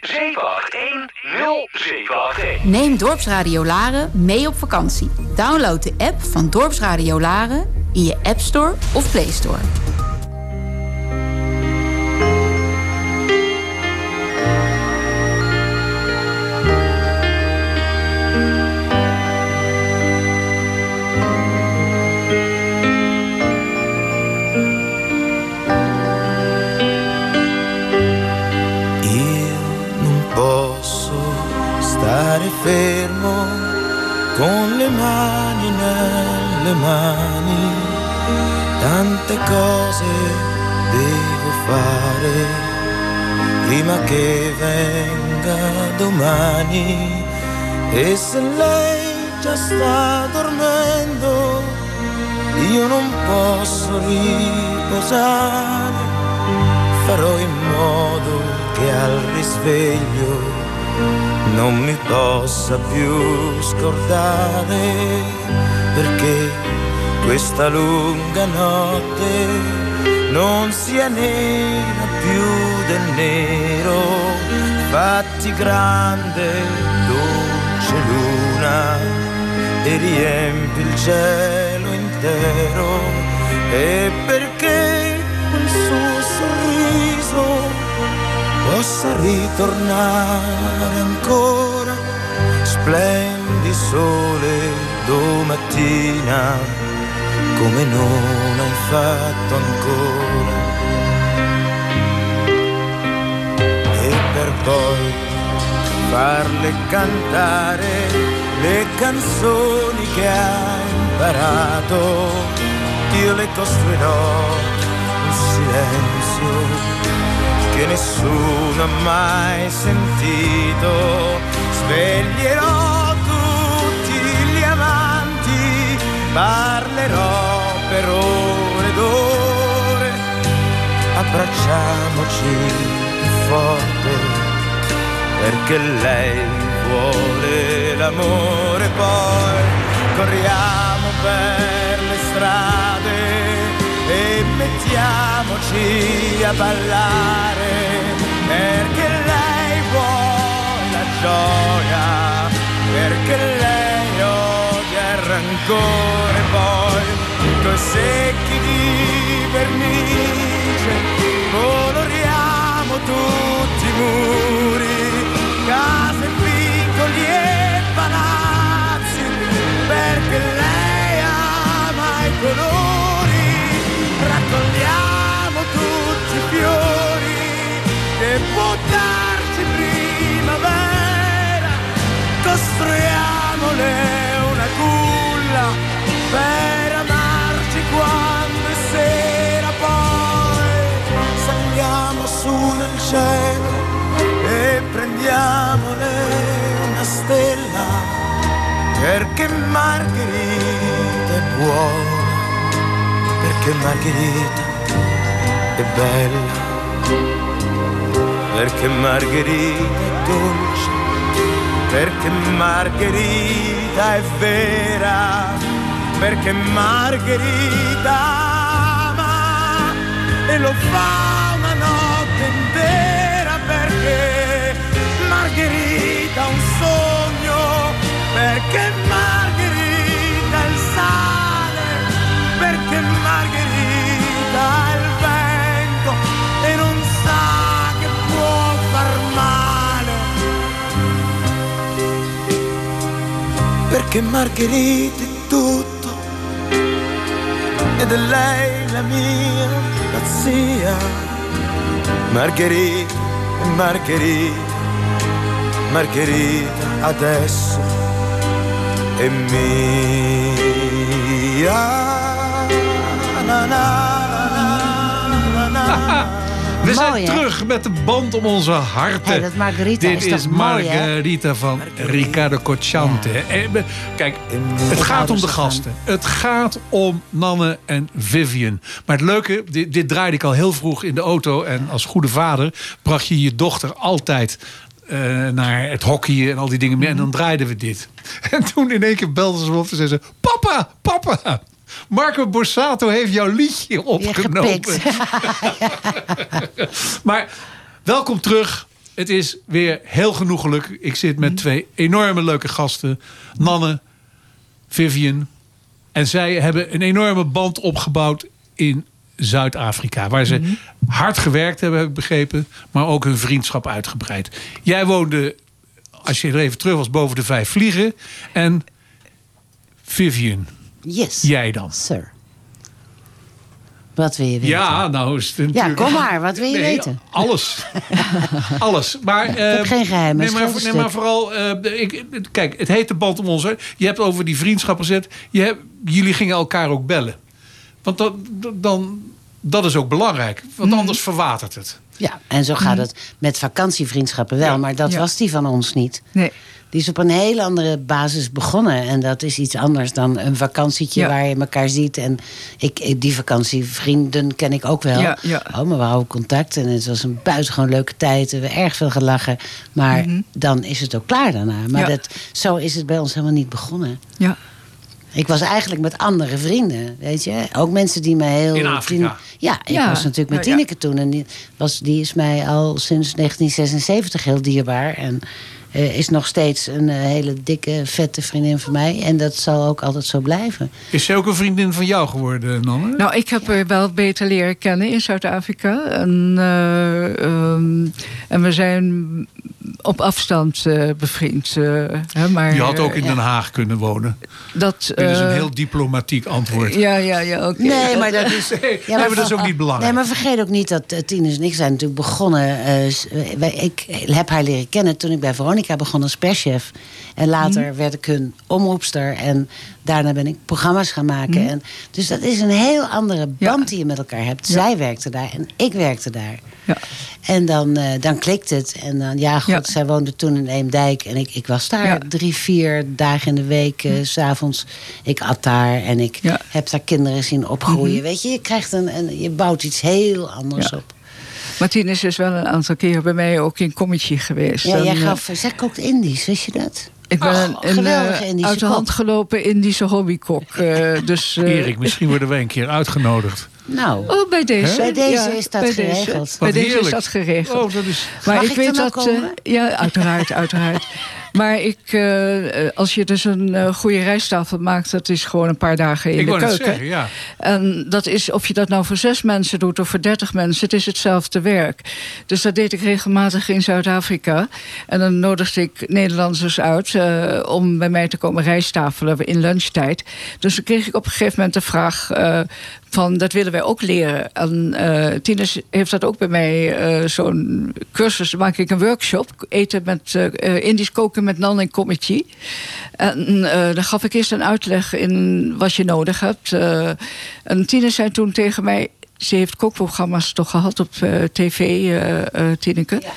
781 0781. Neem Dorpsradio Laren mee op vakantie. Download de app van Dorpsradio Laren in je App Store of Play Store. Fermo con le mani nelle mani, tante cose devo fare prima che venga domani, e se lei già sta dormendo io non posso riposare, farò in modo che al risveglio non mi possa più scordare, perché questa lunga notte non sia nera più del nero. fatti grande, dolce luna, e riempi il cielo intero. E perché quel suo sorriso possa ritornare ancora, splendi sole domattina come non hai fatto ancora. Poi farle cantare le canzoni che ha imparato, io le costruirò un silenzio che nessuno ha mai sentito, sveglierò tutti gli amanti, parlerò per ore ed ore, abbracciamoci forte perché lei vuole l'amore, poi corriamo per le strade e mettiamoci a ballare, perché lei vuole la gioia, perché lei odia il rancore, poi coi secchi di vernice coloriamo tutti i muri, case piccoli e palazzi, perché lei ama i colori, raccogliamo tutti i fiori che può darci primavera, costruiamole una culla per amarci quando è sera, poi saliamo su nel cielo e prendiamole una stella, perché Margherita è buona, perché Margherita è bella, perché Margherita è dolce, perché Margherita è vera, perché Margherita ama e lo fa una notte intera. Margherita un sogno, perché Margherita il sale, perché Margherita il vento e non sa che può far male, perché Margherita è tutto ed è lei la mia pazzia. Margherita, Margherita, Margherita adesso è mia. Na, na, na, na, na. We zijn mooi, terug met de band om onze harten. Hey, dat Margherita dit is Margherita mooi, van Margherita. Riccardo Cocciante. Ja. Kijk, het gaat om de gasten. Het gaat om Nanne en Vivian. Maar het leuke, dit draaide ik al heel vroeg in de auto. En als goede vader bracht je je dochter altijd... naar het hockey en al die dingen meer. En dan draaiden we dit. En toen in één keer belden ze op en zeiden ze... Papa, papa! Marco Borsato heeft jouw liedje opgenomen. Maar welkom terug. Het is weer heel genoegelijk. Ik zit met twee enorme leuke gasten. Nanne, Vivian. En zij hebben een enorme band opgebouwd in Zuid-Afrika, waar ze hard gewerkt hebben, heb ik begrepen, maar ook hun vriendschap uitgebreid. Jij woonde, als je er even terug was, boven de Vijf Vliegen. En Vivian, yes, jij dan? Sir. Wat wil je weten? Ja, nou is het natuurlijk... Ja, kom maar, wat wil je weten? Alles. Alles. Maar, ik heb geen geheimen. Maar vooral... kijk, het heet de band om ons. Hè. Je hebt over die vriendschap gezet. Jullie gingen elkaar ook bellen. Want dat is ook belangrijk. Want anders verwatert het. Ja, en zo gaat het met vakantievriendschappen wel. Ja, maar dat was die van ons niet. Nee. Die is op een heel andere basis begonnen. En dat is iets anders dan een vakantietje waar je elkaar ziet. En die vakantievrienden ken ik ook wel. Ja, ja. Oh, maar we houden contact. En het was een buitengewoon leuke tijd. We hebben erg veel gelachen. Maar dan is het ook klaar daarna. Maar zo is het bij ons helemaal niet begonnen. Ja. Ik was eigenlijk met andere vrienden, weet je. Ook mensen die mij heel... In Afrika. Ik was natuurlijk met Tineke toen. En die is mij al sinds 1976 heel dierbaar. En is nog steeds een hele dikke, vette vriendin van mij. En dat zal ook altijd zo blijven. Is zij ook een vriendin van jou geworden, Nanne? Nou, ik heb haar wel beter leren kennen in Zuid-Afrika. En we zijn op afstand bevriend. Maar, je had ook in Den Haag kunnen wonen. Dit is een heel diplomatiek antwoord. Okay. Nee, maar dat is, maar dat is ook niet belangrijk. Nee, maar vergeet ook niet dat Tinus en ik zijn natuurlijk begonnen. Ik heb haar leren kennen toen ik bij Veronica begon als perschef. En later werd ik hun omroepster. En daarna ben ik programma's gaan maken. En, dus dat is een heel andere band die je met elkaar hebt. Zij werkte daar en ik werkte daar. Ja. En dan klikt het. En dan, zij woonde toen in Eemdijk. En ik was daar 3-4 dagen in de week, 's avonds. Ik at daar en ik heb daar kinderen zien opgroeien. Weet je, je krijgt je bouwt iets heel anders op. Martinus is wel een aantal keer bij mij ook in Kommetjie geweest. Ja, zij kookt Indisch, wist je dat? Ik ben een uit de hand gelopen Indische hobbykok. Erik, misschien worden wij een keer uitgenodigd. Nou, bij deze, is dat geregeld. Bij deze is dat geregeld. Maar ik weet dat. Uiteraard. Maar als je dus een goede rijsttafel maakt, dat is gewoon een paar dagen in de keuken. Zeggen, En dat is, of je dat nou voor 6 mensen doet of voor 30 mensen, het is hetzelfde werk. Dus dat deed ik regelmatig in Zuid-Afrika. En dan nodigde ik Nederlanders uit om bij mij te komen rijsttafelen in lunchtijd. Dus dan kreeg ik op een gegeven moment de vraag van, dat willen wij ook leren. En Tinus heeft dat ook bij mij, zo'n cursus. Dan maak ik een workshop, eten met Indisch koken met Nan en Kommetjie. En dan gaf ik eerst een uitleg in wat je nodig hebt. En Tinus zei toen tegen mij, ze heeft kookprogramma's toch gehad op tv, Tineke. Ja.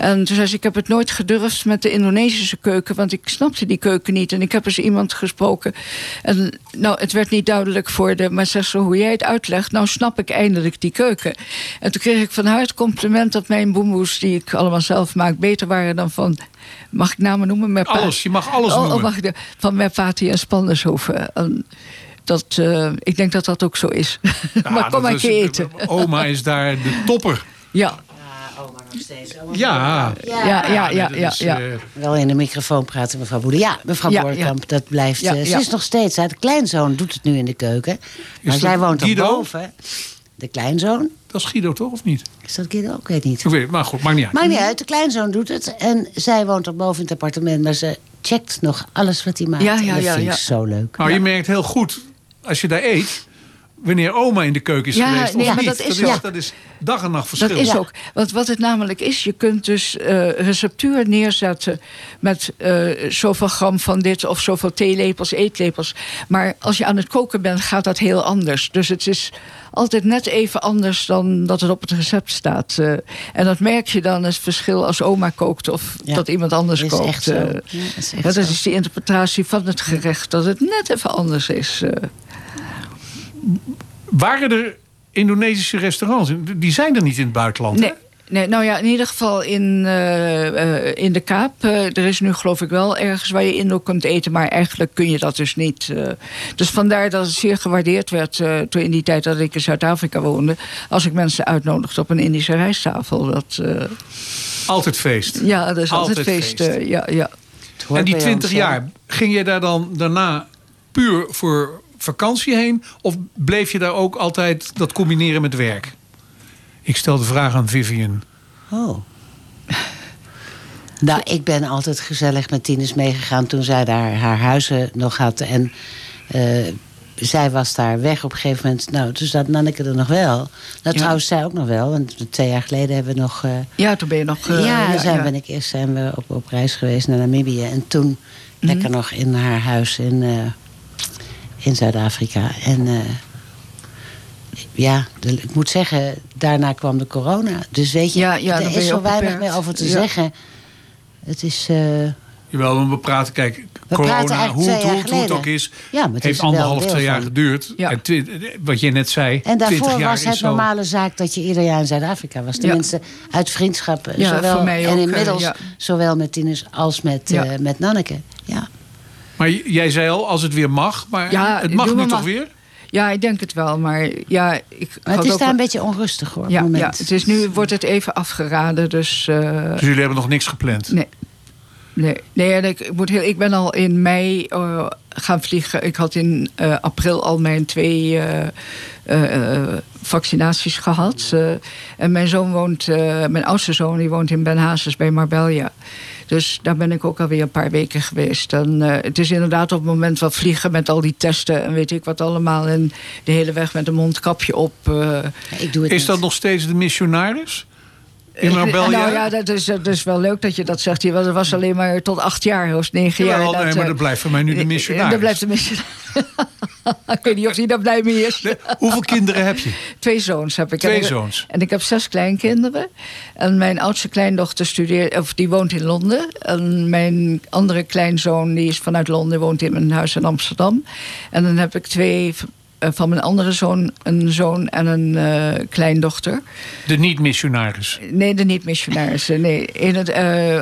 En toen zei ze, ik heb het nooit gedurfd met de Indonesische keuken, want ik snapte die keuken niet. En ik heb eens iemand gesproken. En nou, het werd niet duidelijk voor de, maar zei ze, hoe jij het uitlegt, nou snap ik eindelijk die keuken. En toen kreeg ik van haar het compliment dat mijn boemboes, die ik allemaal zelf maak, beter waren dan van, mag ik namen noemen? Merpati. Alles, je mag alles noemen. Van Merpati en Spandershoeven. En dat, ik denk dat dat ook zo is. Ja, maar kom maar een keer eten. Oma is daar de topper. Ja. Wel in de microfoon praten, mevrouw Boele. Ja, mevrouw Boorkamp, dat blijft. Ze is nog steeds. Haar kleinzoon doet het nu in de keuken. Maar zij woont dan boven. De kleinzoon. Dat is Guido toch, of niet? Is dat Guido? Ik weet niet. Maar goed, maakt niet uit. Maakt niet uit, de kleinzoon doet het. En zij woont dan boven in het appartement. Maar ze checkt nog alles wat hij maakt. Dat vind ik zo leuk. Nou, je merkt heel goed, als je daar eet, wanneer oma in de keuken is geweest of niet. Dat is dag en nacht verschil. Dat is ook. Want wat het namelijk is, je kunt dus receptuur neerzetten met zoveel gram van dit of zoveel theelepels, eetlepels. Maar als je aan het koken bent, gaat dat heel anders. Dus het is altijd net even anders dan dat het op het recept staat. En dat merk je dan, het verschil als oma kookt of dat iemand anders kookt. Echt zo. Dat is de interpretatie van het gerecht, dat het net even anders is. Waren er Indonesische restaurants? Die zijn er niet in het buitenland, hè? Nee, nou ja, in ieder geval in de Kaap. Er is nu geloof ik wel ergens waar je Indo kunt eten, maar eigenlijk kun je dat dus niet. Dus vandaar dat het zeer gewaardeerd werd toen in die tijd dat ik in Zuid-Afrika woonde, als ik mensen uitnodigde op een Indische rijsttafel. Altijd feest. Ja, dat is altijd feest. En die 20 jaar, ging je daar dan daarna puur voor vakantie heen? Of bleef je daar ook altijd dat combineren met werk? Ik stel de vraag aan Vivian. Oh. Nou, ik ben altijd gezellig met Tinus meegegaan toen zij daar haar huizen nog had. En zij was daar weg op een gegeven moment. Nou, dus dat Nanneke er nog wel. Trouwens, zij ook nog wel. Want 2 jaar geleden hebben we nog... toen ben je nog... Zijn we op reis geweest naar Namibië. En toen lekker nog in haar huis in Zuid-Afrika. En ik moet zeggen, daarna kwam de corona. Dus weet je, er is zo weinig meer over te zeggen. Het is... Jawel, we praten, corona, hoe het ook is, heeft 1,5-2 jaar geduurd. Ja. En wat je net zei, 20 jaar. En daarvoor was het normale zaak dat je ieder jaar in Zuid-Afrika was. Tenminste, uit vriendschap. Zowel, en inmiddels, zowel met Tinus als met Nanneke. Ja. Maar jij zei al, als het weer mag. Maar ja, het mag nu toch weer? Ja, ik denk het wel. Maar, ja, maar het is daar een beetje onrustig hoor. Ja, ja, het is nu wordt het even afgeraden. Dus jullie hebben nog niks gepland? Nee, ik ben al in mei gaan vliegen. Ik had in april al mijn 2 vaccinaties gehad. En mijn zoon woont, mijn oudste zoon, die woont in Ben Hazes bij Marbella. Dus daar ben ik ook alweer een paar weken geweest. En het is inderdaad op het moment wat vliegen met al die testen en weet ik wat allemaal. En de hele weg met een mondkapje op. Ik doe het is dat niet. Nog steeds de missionaris? Nou ja, dat is wel leuk dat je dat zegt. Dat was alleen maar tot 8 jaar of 9 jaar. Ja, nee, maar dat blijft voor mij nu de missionaris. Dat blijft de missionaris. Ik weet niet of hij daar blij mee is. Nee, hoeveel kinderen heb je? 2 zoons heb ik. 2 zoons. En ik heb 6 kleinkinderen. En mijn oudste kleindochter die woont in Londen. En mijn andere kleinzoon die is vanuit Londen, woont in mijn huis in Amsterdam. En dan heb ik 2... van mijn andere zoon, een zoon en een kleindochter. De niet-missionaris? Nee, de niet-missionaris. Nee.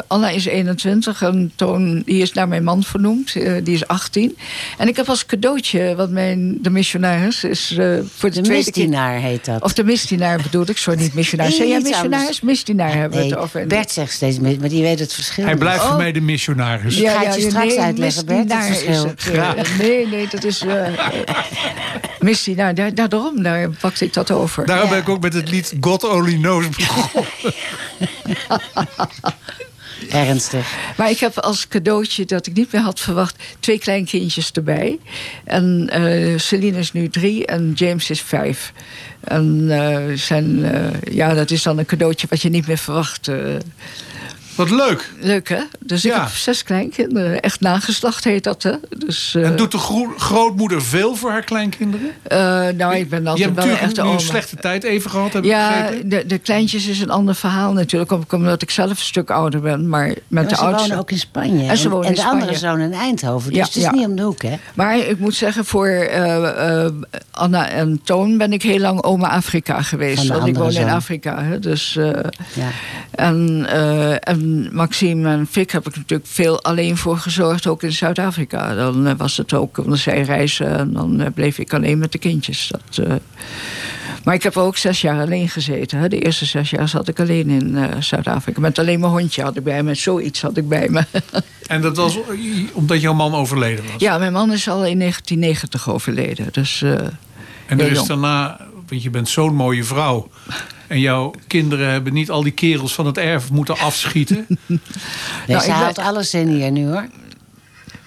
Anna is 21 en Toon die is naar mijn man vernoemd. Die is 18. En ik heb als cadeautje, wat de missionaris is... voor de mistienaar heet dat. Of de mistienaar bedoel ik, sorry, niet missionaris. Zijn jij missionaris? Mistienaar hebben we het over. Bert zegt steeds, maar die weet het verschil. Hij blijft voor mij de missionaris. Ja, ga je straks uitleggen, Bert, het verschil. Nee, dat is... Missie, nou, daarom pakte ik dat over. Daarom ben ik ook met het lied God Only Knows begonnen. Ernstig. Maar ik heb als cadeautje dat ik niet meer had verwacht 2 kleinkindjes erbij. En Celine is nu 3 en James is 5. En dat is dan een cadeautje wat je niet meer verwacht. Wat leuk. Leuk, hè? Dus ik heb 6 kleinkinderen. Echt nageslacht heet dat, hè? Dus, en doet de grootmoeder veel voor haar kleinkinderen? Ik ben altijd wel echt een slechte tijd even gehad, heb ik begrepen. De kleintjes is een ander verhaal natuurlijk. Omdat ik zelf een stuk ouder ben. Maar met de oudste... wonen ook in Spanje. En de andere zoon in Eindhoven. Dus het is niet om de hoek, hè? Maar ik moet zeggen, voor Anna en Toon ben ik heel lang oma Afrika geweest. Want ik woon in Afrika, hè? Dus, En Maxime en Fik heb ik natuurlijk veel alleen voor gezorgd, ook in Zuid-Afrika. Dan was het ook, omdat zij reizen en dan bleef ik alleen met de kindjes. Maar ik heb ook 6 jaar alleen gezeten. Hè. De eerste 6 jaar zat ik alleen in Zuid-Afrika. Met alleen mijn hondje had ik bij me, zoiets had ik bij me. En dat was omdat jouw man overleden was? Ja, mijn man is al in 1990 overleden. Dus, en er is daarna, want je bent zo'n mooie vrouw... En jouw kinderen hebben niet al die kerels van het erf moeten afschieten. Ze haalt alles in hier nu, hoor.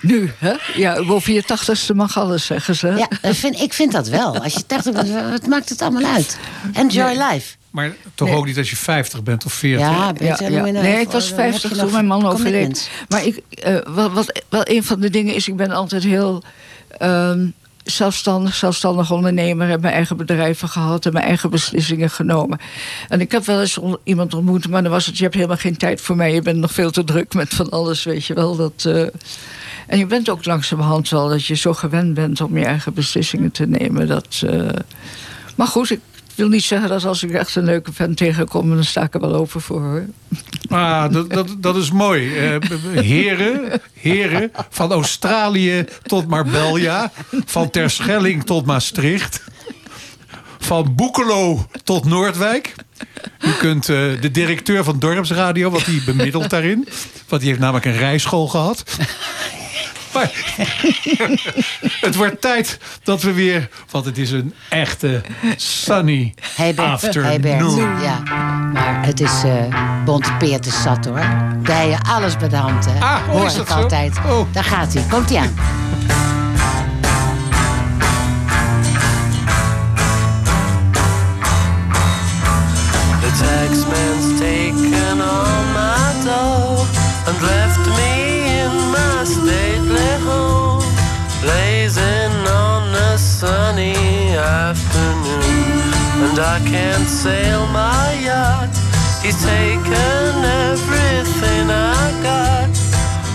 Nu, hè? Ja, over je 80ste mag alles, zeggen ze. Ja, ik vind dat wel. Als je 80 bent, wat maakt het allemaal uit? Enjoy life. Maar toch ook niet als je 50 bent of 40. Ja, beter dan ik was 50 toen mijn man overleed. Maar wat een van de dingen is, ik ben altijd heel... zelfstandig ondernemer, heb mijn eigen bedrijven gehad en mijn eigen beslissingen genomen. En ik heb wel eens iemand ontmoet, maar dan was het: je hebt helemaal geen tijd voor mij, je bent nog veel te druk met van alles, weet je wel. En je bent ook langzamerhand wel dat je zo gewend bent om je eigen beslissingen te nemen. Maar goed, ik wil niet zeggen dat als ik echt een leuke vent tegenkom, dan sta ik er wel open voor, hoor. Ah, dat is mooi. Heren, van Australië tot Marbella. Van Terschelling tot Maastricht. Van Boekelo tot Noordwijk. U kunt de directeur van Dorpsradio, want die bemiddelt daarin. Want die heeft namelijk een rijschool gehad. Maar het wordt tijd dat we weer... Want het is een echte sunny afternoon. Hey Bert, ja. Maar het is Bonte Paard is zat, hoor. Daar je alles bij de hand, hè. Hoor ik altijd. Oh. Daar gaat hij. Komt hij aan. The taxman's taken all my dough and left me in my state. Blazing on a sunny afternoon, and I can't sail my yacht. He's taken everything I got.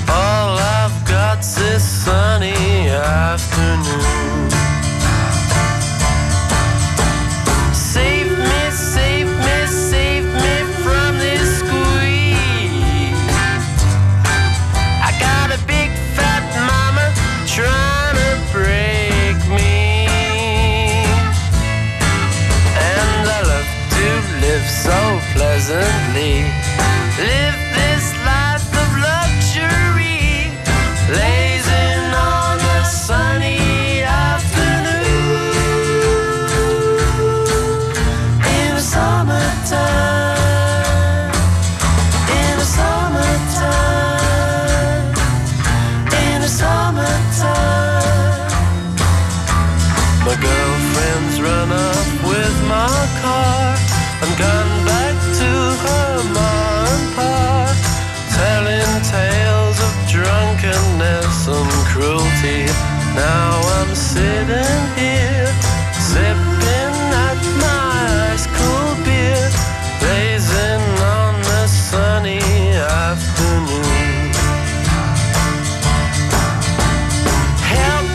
All I've got's this sunny afternoon. I got a big fat mama Now I'm sitting here, sipping at my ice cool beer, blazing on the sunny afternoon. Help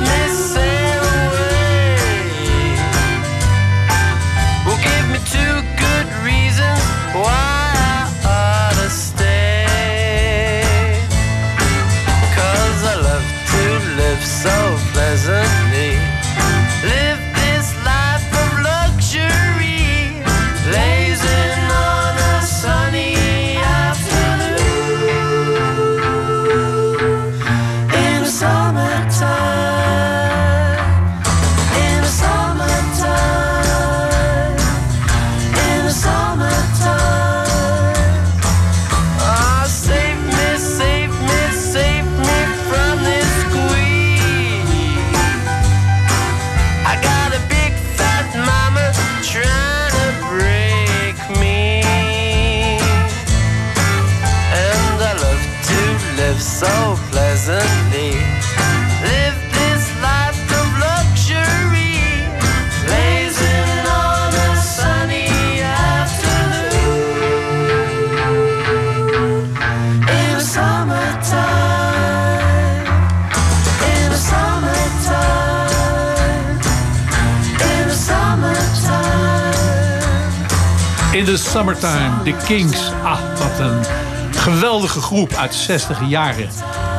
me, sail away. Well, give me two good reasons why. So pleasantly, live this life of luxury, blazing on a sunny afternoon, in the summertime, in the summertime, in the summertime. Ah, oh, save me, save me, save me from this squeeze. So pleasantly, live this life of luxury, blazing on a sunny afternoon, in the summertime, in the summertime, in the summertime. In the summertime, The Kinks. Ah, wat een geweldige groep uit de 60 jaren.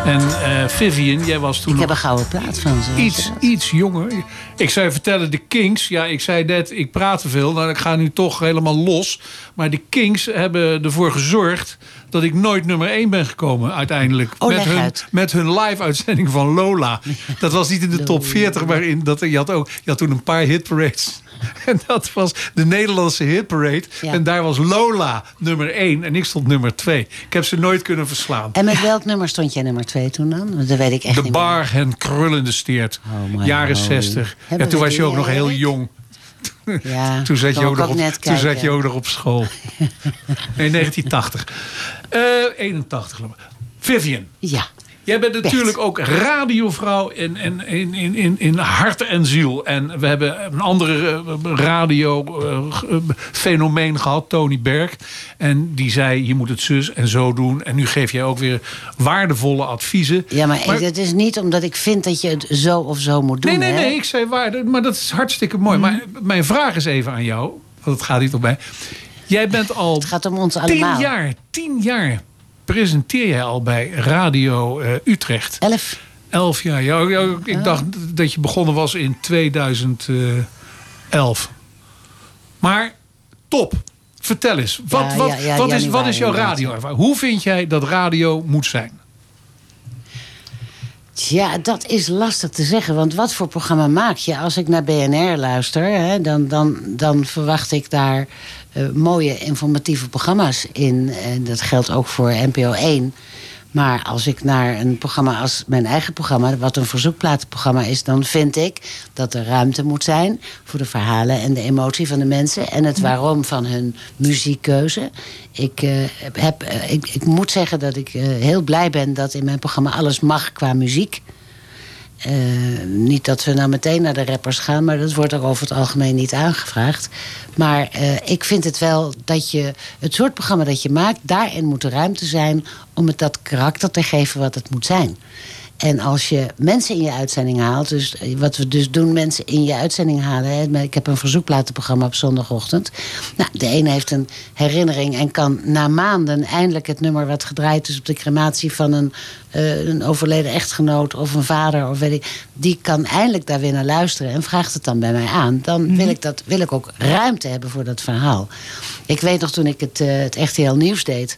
En Vivian, jij was toen... Ik heb een gouden plaat van ze. Iets jonger. Ik zou je vertellen, de Kinks... Ja, ik zei net, ik praat te veel. Nou, ik ga nu toch helemaal los. Maar de Kinks hebben ervoor gezorgd... dat ik nooit nummer 1 ben gekomen uiteindelijk. Oh, met hun live-uitzending van Lola. Dat was niet in de top 40, maar je had toen een paar hitparades. En dat was de Nederlandse hitparade. Ja. En daar was Lola nummer 1 en ik stond nummer 2. Ik heb ze nooit kunnen verslaan. En met welk nummer stond jij nummer 2 toen dan? Dat weet ik echt niet. De bar en krullende steert. Oh, jaren 60. Ja, toen was je ook nog heel jong. Ja, toen zat je ook nog op school. Nee, 1980. 81, geloof ik. Vivian. Ja. Jij bent natuurlijk ook radiovrouw in hart en ziel. En we hebben een andere radiofenomeen gehad, Tony Berg. En die zei, je moet het zus en zo doen. En nu geef jij ook weer waardevolle adviezen. Ja, maar het is niet omdat ik vind dat je het zo of zo moet doen. Nee, ik zei waarde. Maar dat is hartstikke mooi. Mm. Maar mijn vraag is even aan jou, want het gaat niet om mij. Jij bent al het gaat om ons allemaal. 10 jaar. Presenteer jij al bij Radio Utrecht? 11 jaar. Ja, ik dacht dat je begonnen was in 2011. Maar top. Vertel eens. Wat is jouw radioervaring? Hoe vind jij dat radio moet zijn? Ja, dat is lastig te zeggen. Want wat voor programma maak je? Als ik naar BNR luister, hè, dan verwacht ik daar mooie informatieve programma's in. En dat geldt ook voor NPO 1. Maar als ik naar een programma als mijn eigen programma... wat een verzoekplatenprogramma is... dan vind ik dat er ruimte moet zijn... voor de verhalen en de emotie van de mensen... en het waarom van hun muziekkeuze. Ik moet zeggen dat ik heel blij ben... dat in mijn programma alles mag qua muziek. Niet dat we nou meteen naar de rappers gaan... maar dat wordt ook over het algemeen niet aangevraagd. Maar ik vind het wel dat je... het soort programma dat je maakt... daarin moet er ruimte zijn... om het dat karakter te geven wat het moet zijn. En als je mensen in je uitzending haalt... dus wat we dus doen, mensen in je uitzending halen... Hè, ik heb een verzoekplatenprogramma op zondagochtend. Nou, de ene heeft een herinnering en kan na maanden... eindelijk het nummer wat gedraaid is op de crematie... van een overleden echtgenoot of een vader of weet ik... die kan eindelijk daar weer naar luisteren... en vraagt het dan bij mij aan. Dan wil ik ook ruimte hebben voor dat verhaal. Ik weet nog toen ik het RTL Nieuws deed...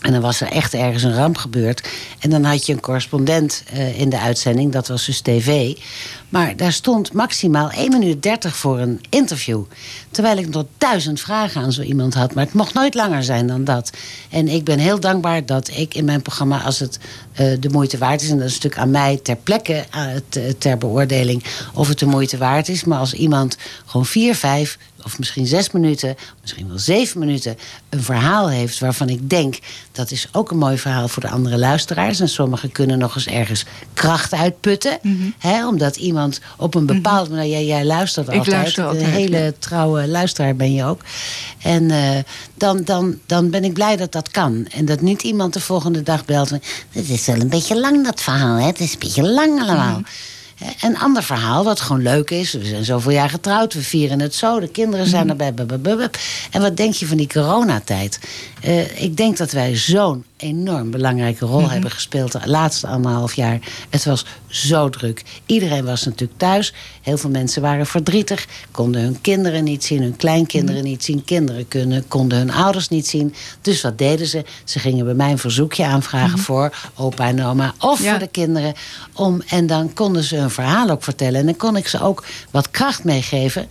en dan was er echt ergens een ramp gebeurd. En dan had je een correspondent in de uitzending. Dat was dus tv. Maar daar stond maximaal 1:30 voor een interview. Terwijl ik nog 1000 vragen aan zo iemand had. Maar het mocht nooit langer zijn dan dat. En ik ben heel dankbaar dat ik in mijn programma... als het de moeite waard is... en dat is natuurlijk aan mij ter plekke ter beoordeling... of het de moeite waard is. Maar als iemand gewoon 4, 5... of misschien 6 minuten, misschien wel 7 minuten... een verhaal heeft waarvan ik denk, dat is ook een mooi verhaal voor de andere luisteraars. En sommigen kunnen nog eens ergens kracht uitputten. Mm-hmm. Hè, omdat iemand op een bepaald moment... Mm-hmm. Jij luistert altijd. Ik luister altijd. Een hele trouwe luisteraar ben je ook. En dan ben ik blij dat dat kan. En dat niet iemand de volgende dag belt. Het is wel een beetje lang, dat verhaal. Hè? Het is een beetje lang allemaal. Mm-hmm. Een ander verhaal, wat gewoon leuk is. We zijn zoveel jaar getrouwd, we vieren het zo. De kinderen zijn erbij. En wat denk je van die coronatijd? Ik denk dat wij zo'n enorm belangrijke rol hebben gespeeld de laatste 1,5 jaar. Het was zo druk. Iedereen was natuurlijk thuis. Heel veel mensen waren verdrietig. Konden hun kinderen niet zien, hun kleinkinderen niet zien. Kinderen konden hun ouders niet zien. Dus wat deden ze? Ze gingen bij mij een verzoekje aanvragen voor opa en oma of voor de kinderen. En dan konden ze hun verhaal ook vertellen. En dan kon ik ze ook wat kracht meegeven.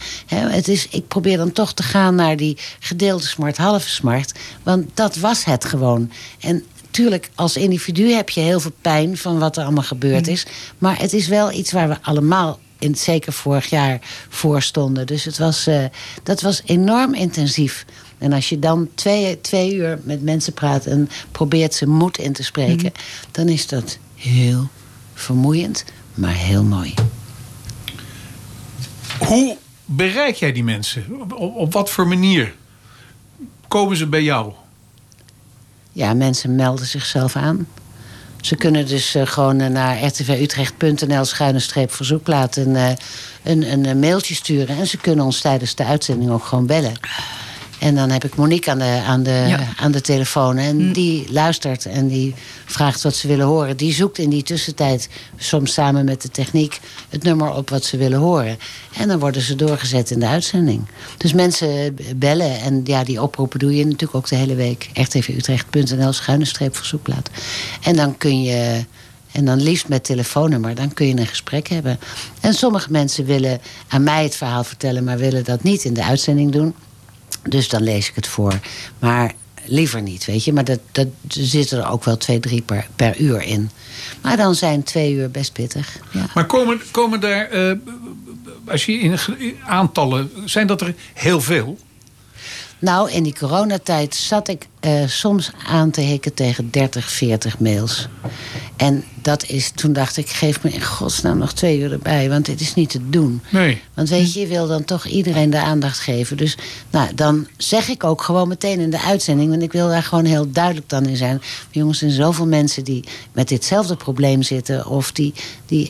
Ik probeer dan toch te gaan naar die gedeelde smart, halve smart. Want dat was het gewoon. En natuurlijk, als individu heb je heel veel pijn van wat er allemaal gebeurd is. Maar het is wel iets waar we allemaal, zeker vorig jaar, voor stonden. Dus het was, dat was enorm intensief. En als je dan twee uur met mensen praat en probeert ze moed in te spreken, dan is dat heel vermoeiend, maar heel mooi. Hoe bereik jij die mensen? Op wat voor manier komen ze bij jou? Ja, mensen melden zichzelf aan. Ze kunnen dus gewoon naar rtvutrecht.nl/verzoekplaat een mailtje sturen. En ze kunnen ons tijdens de uitzending ook gewoon bellen. En dan heb ik Monique aan de telefoon. En die luistert en die vraagt wat ze willen horen. Die zoekt in die tussentijd, soms samen met de techniek, het nummer op wat ze willen horen. En dan worden ze doorgezet in de uitzending. Dus mensen bellen. En ja, die oproepen doe je natuurlijk ook de hele week. rtvutrecht.nl/verzoekplaat. En dan kun je... En dan liefst met telefoonnummer, dan kun je een gesprek hebben. En sommige mensen willen aan mij het verhaal vertellen, maar willen dat niet in de uitzending doen. Dus dan lees ik het voor. Maar liever niet, weet je. Maar dat zitten er ook wel 2-3 per uur in. Maar dan zijn 2 uur best pittig. Ja. Maar komen daar, als je in aantallen... Zijn dat er heel veel? Nou, in die coronatijd zat ik soms aan te hikken tegen 30-40 mails. En dat is, toen dacht ik, geef me in godsnaam nog 2 uur erbij. Want dit is niet te doen. Nee. Want weet je, je wil dan toch iedereen de aandacht geven. Dus nou, dan zeg ik ook gewoon meteen in de uitzending. Want ik wil daar gewoon heel duidelijk dan in zijn. Maar jongens, er zijn zoveel mensen die met ditzelfde probleem zitten. Of die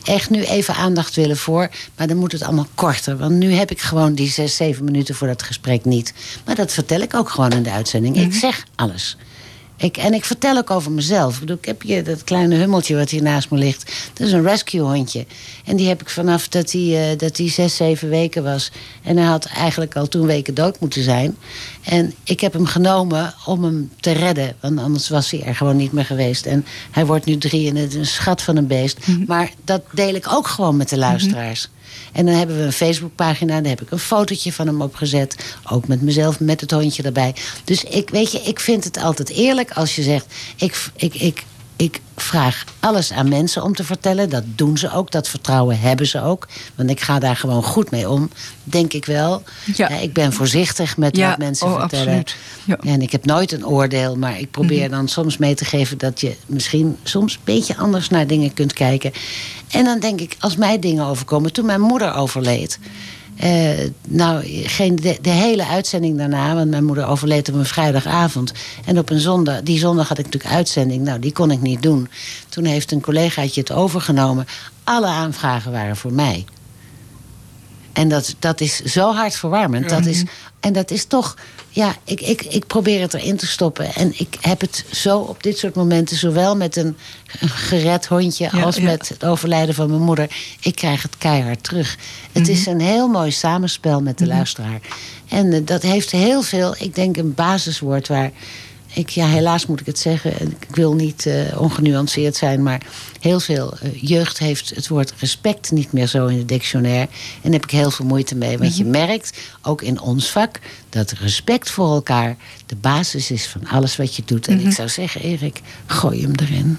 echt nu even aandacht willen voor. Maar dan moet het allemaal korter. Want nu heb ik gewoon die 6-7 minuten voor dat gesprek niet. Maar dat vertel ik ook gewoon in de uitzending. Ik zeg alles. En ik vertel ook over mezelf. Ik bedoel, ik heb hier dat kleine hummeltje wat hier naast me ligt. Dat is een rescue hondje. En die heb ik vanaf dat hij 6-7 weken was. En hij had eigenlijk al toen weken dood moeten zijn. En ik heb hem genomen om hem te redden. Want anders was hij er gewoon niet meer geweest. En hij wordt nu 3 en het is een schat van een beest. Maar dat deel ik ook gewoon met de luisteraars. En dan hebben we een Facebookpagina. Daar heb ik een fotootje van hem opgezet. Ook met mezelf, met het hondje erbij. Dus ik vind het altijd eerlijk als je zegt... Ik vraag alles aan mensen om te vertellen. Dat doen ze ook. Dat vertrouwen hebben ze ook. Want ik ga daar gewoon goed mee om. Denk ik wel. Ja. Ik ben voorzichtig met wat mensen vertellen. Ja. En ik heb nooit een oordeel. Maar ik probeer dan soms mee te geven... dat je misschien soms een beetje anders naar dingen kunt kijken. En dan denk ik, als mij dingen overkomen... Toen mijn moeder overleed... de hele uitzending daarna, want mijn moeder overleed op een vrijdagavond. En op een zondag, die zondag had ik natuurlijk uitzending. Nou, die kon ik niet doen. Toen heeft een collegaatje het overgenomen. Alle aanvragen waren voor mij. En dat is zo hartverwarmend. Ja. Dat is toch... Ja, ik probeer het erin te stoppen. En ik heb het zo op dit soort momenten... zowel met een gered hondje... als met het overlijden van mijn moeder. Ik krijg het keihard terug. Het is een heel mooi samenspel met de luisteraar. En dat heeft heel veel... Ik denk een basiswoord waar... helaas moet ik het zeggen. Ik wil niet ongenuanceerd zijn. Maar heel veel jeugd heeft het woord respect niet meer zo in het dictionair. En daar heb ik heel veel moeite mee. Want je merkt, ook in ons vak, dat respect voor elkaar de basis is van alles wat je doet. En ik zou zeggen, Erik, gooi hem erin.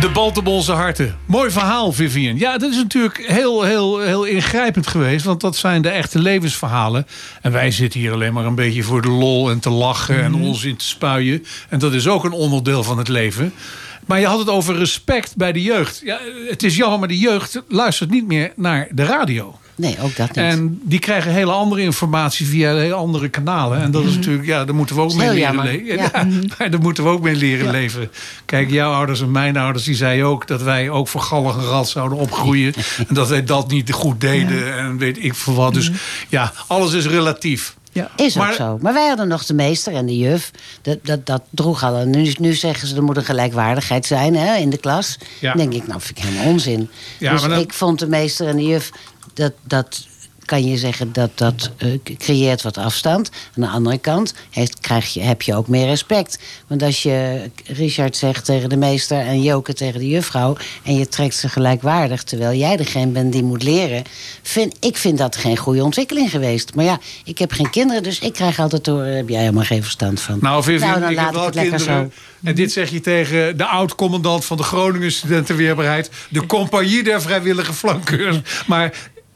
De Baltenbolse harten. Mooi verhaal, Vivian. Ja, dat is natuurlijk heel ingrijpend geweest. Want dat zijn de echte levensverhalen. En wij zitten hier alleen maar een beetje voor de lol en te lachen en onzin te spuien. En dat is ook een onderdeel van het leven. Maar je had het over respect bij de jeugd. Ja, het is jammer, maar de jeugd luistert niet meer naar de radio. Nee, ook dat niet. En die krijgen hele andere informatie via hele andere kanalen. En dat is natuurlijk, ja, daar moeten we ook mee leren leven. Ja, daar moeten we ook mee leren leven. Kijk, jouw ouders en mijn ouders, die zeiden ook dat wij ook voor gallig en rat zouden opgroeien. En dat wij dat niet goed deden. Ja. En weet ik veel wat. Dus ja, alles is relatief. Ja. Is ook zo. Maar wij hadden nog de meester en de juf. Dat droeg al. Nu zeggen ze, er moet een gelijkwaardigheid zijn, hè, in de klas. Ja. Dan denk ik, nou, vind ik helemaal onzin. Ja, dus ik vond de meester en de juf... Dat kan je zeggen, dat creëert wat afstand. Aan de andere kant heb je ook meer respect. Want als je Richard zegt tegen de meester en Joke tegen de juffrouw... en je trekt ze gelijkwaardig, terwijl jij degene bent die moet leren... Ik vind dat geen goede ontwikkeling geweest. Maar ja, ik heb geen kinderen, dus ik krijg altijd door... heb jij helemaal geen verstand van. Nou, Vivian, ik heb wel kinderen. Zo. En dit zeg je tegen de oud-commandant van de Groningen Studentenweerbaarheid... de compagnie der vrijwillige flankeurs. Maar...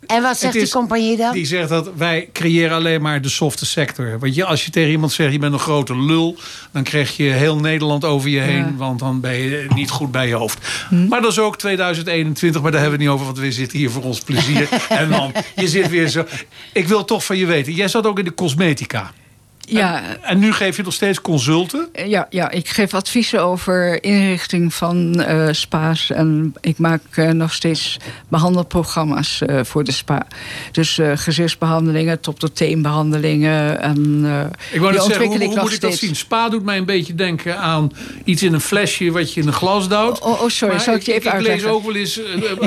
En wat zegt die compagnie dan? Die zegt dat wij creëren alleen maar de softe sector. Want als je tegen iemand zegt, je bent een grote lul... dan krijg je heel Nederland over je heen. Ja. Want dan ben je niet goed bij je hoofd. Maar dat is ook 2021, maar daar hebben we het niet over... want we zitten hier voor ons plezier. En dan, je zit weer zo... Ik wil toch van je weten, jij zat ook in de cosmetica... Ja. En nu geef je nog steeds consulten? Ja, ik geef adviezen over inrichting van spa's. En ik maak nog steeds behandelprogramma's voor de spa. Dus gezichtsbehandelingen tot de teenbehandelingen. Ik wou net zeggen, hoe moet ik dat zien? Spa doet mij een beetje denken aan iets in een flesje... wat je in een glas duwt. Oh, sorry, zou ik je even uitleggen? Ik lees ook wel eens,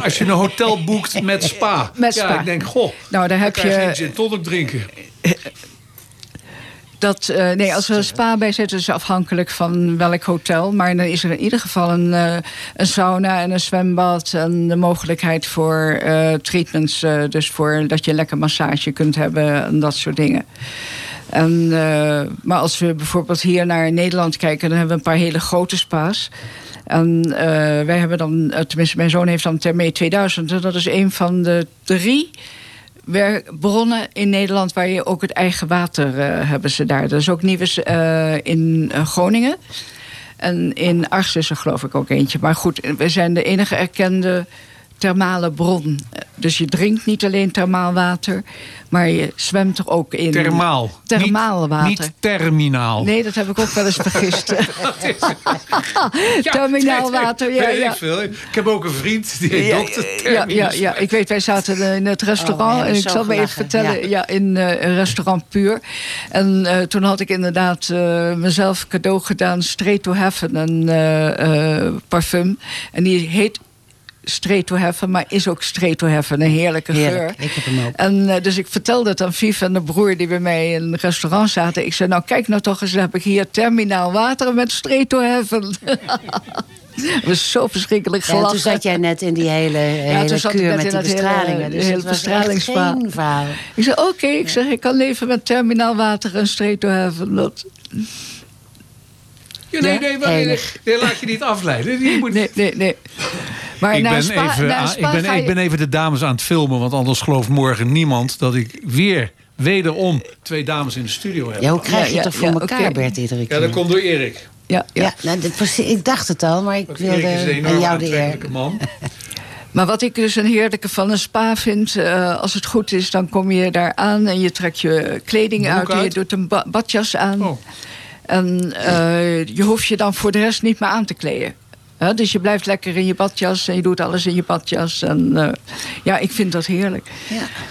als je een hotel boekt met spa. Ik denk, goh, nou, daar heb je geen gin tonic drinken. Als we een spa bij zetten, is afhankelijk van welk hotel. Maar dan is er in ieder geval een sauna en een zwembad... en de mogelijkheid voor treatments. Dus voor dat je lekker massage kunt hebben en dat soort dingen. Maar als we bijvoorbeeld hier naar Nederland kijken... dan hebben we een paar hele grote spa's. En wij hebben dan, tenminste mijn zoon heeft dan Termé 2000. En dat is een van de 3... bronnen in Nederland waar je ook het eigen water hebben ze daar. Dat is ook nieuws in Groningen. En in Arts is er geloof ik ook eentje. Maar goed, we zijn de enige erkende thermale bron. Dus je drinkt niet alleen thermaal water, maar je zwemt er ook in. Thermaal water. Niet terminaal. Nee, dat heb ik ook wel eens vergist. Terminaal water, ja. Ik heb ook een vriend die heet dokter Terminus. Ja, ik weet, wij zaten in het restaurant. En ik zal me even vertellen, in een restaurant Puur. En toen had ik inderdaad mezelf cadeau gedaan, Straight to Heaven, een parfum. En die heet Straight to Heaven, maar is ook Straight to Heaven. Een heerlijke geur. Ik heb hem ook. En dus ik vertelde het aan Viv en de broer die bij mij in het restaurant zaten. Ik zei, nou kijk nou toch eens, dan heb ik hier terminaal water met Straight to Heaven. Dat was zo verschrikkelijk gelachen. Ja, toen zat jij net in die hele kuur met die bestralingen. Dus het was echt geen verhaal. Ik zei, ik kan leven met terminaal water en Straight to Heaven. Nee, laat je niet afleiden. Je moet... Nee. Maar ik ben even de dames aan het filmen... want anders gelooft morgen niemand dat ik wederom 2 dames in de studio heb. Ja, hoe krijg je het toch voor elkaar, Bert, iedere keer? Ja, dat komt door Erik. Ik dacht het al, maar ik wilde aan jou de eer. Man. Maar wat ik dus een heerlijke van een spa vind... als het goed is, dan kom je daar aan... en je trekt je kleding uit en je doet een badjas aan... Oh. En je hoeft je dan voor de rest niet meer aan te kleden. Dus je blijft lekker in je badjas en je doet alles in je badjas. En ik vind dat heerlijk.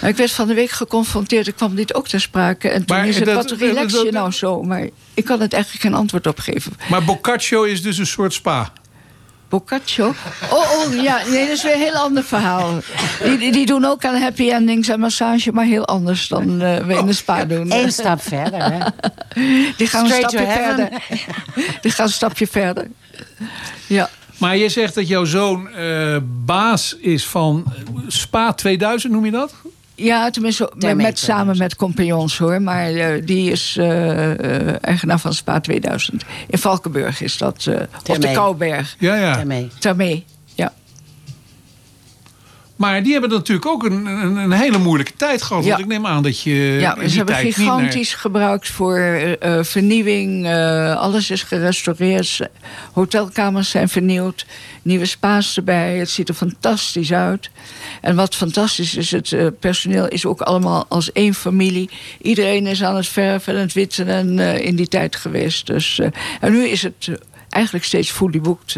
Ja. Ik werd van de week geconfronteerd, ik kwam dit ook ter sprake. En toen is het, wat relax je nou zo? Maar ik kan het eigenlijk geen antwoord op geven. Maar Boccaccio is dus een soort spa? Boccaccio? Dat is weer een heel ander verhaal. Die doen ook aan happy endings en massage, maar heel anders dan we in de spa doen. Eén stap verder, hè? Die gaan een stapje verder. Ja. Maar je zegt dat jouw zoon baas is van Spa 2000, noem je dat? Ja, tenminste samen met compagnons hoor. Maar die is eigenaar van Spa 2000. In Valkenburg is dat. Op de Kouberg. Ja, ja. Daarmee. Ja. Maar die hebben natuurlijk ook een hele moeilijke tijd gehad. Ja. Want ik neem aan dat je. Ja, ze hebben gigantisch gebruikt voor vernieuwing. Alles is gerestaureerd. Hotelkamers zijn vernieuwd. Nieuwe spa's erbij. Het ziet er fantastisch uit. En wat fantastisch is, het personeel is ook allemaal als één familie. Iedereen is aan het verven en het witten en in die tijd geweest. Dus, en nu is het eigenlijk steeds fully booked.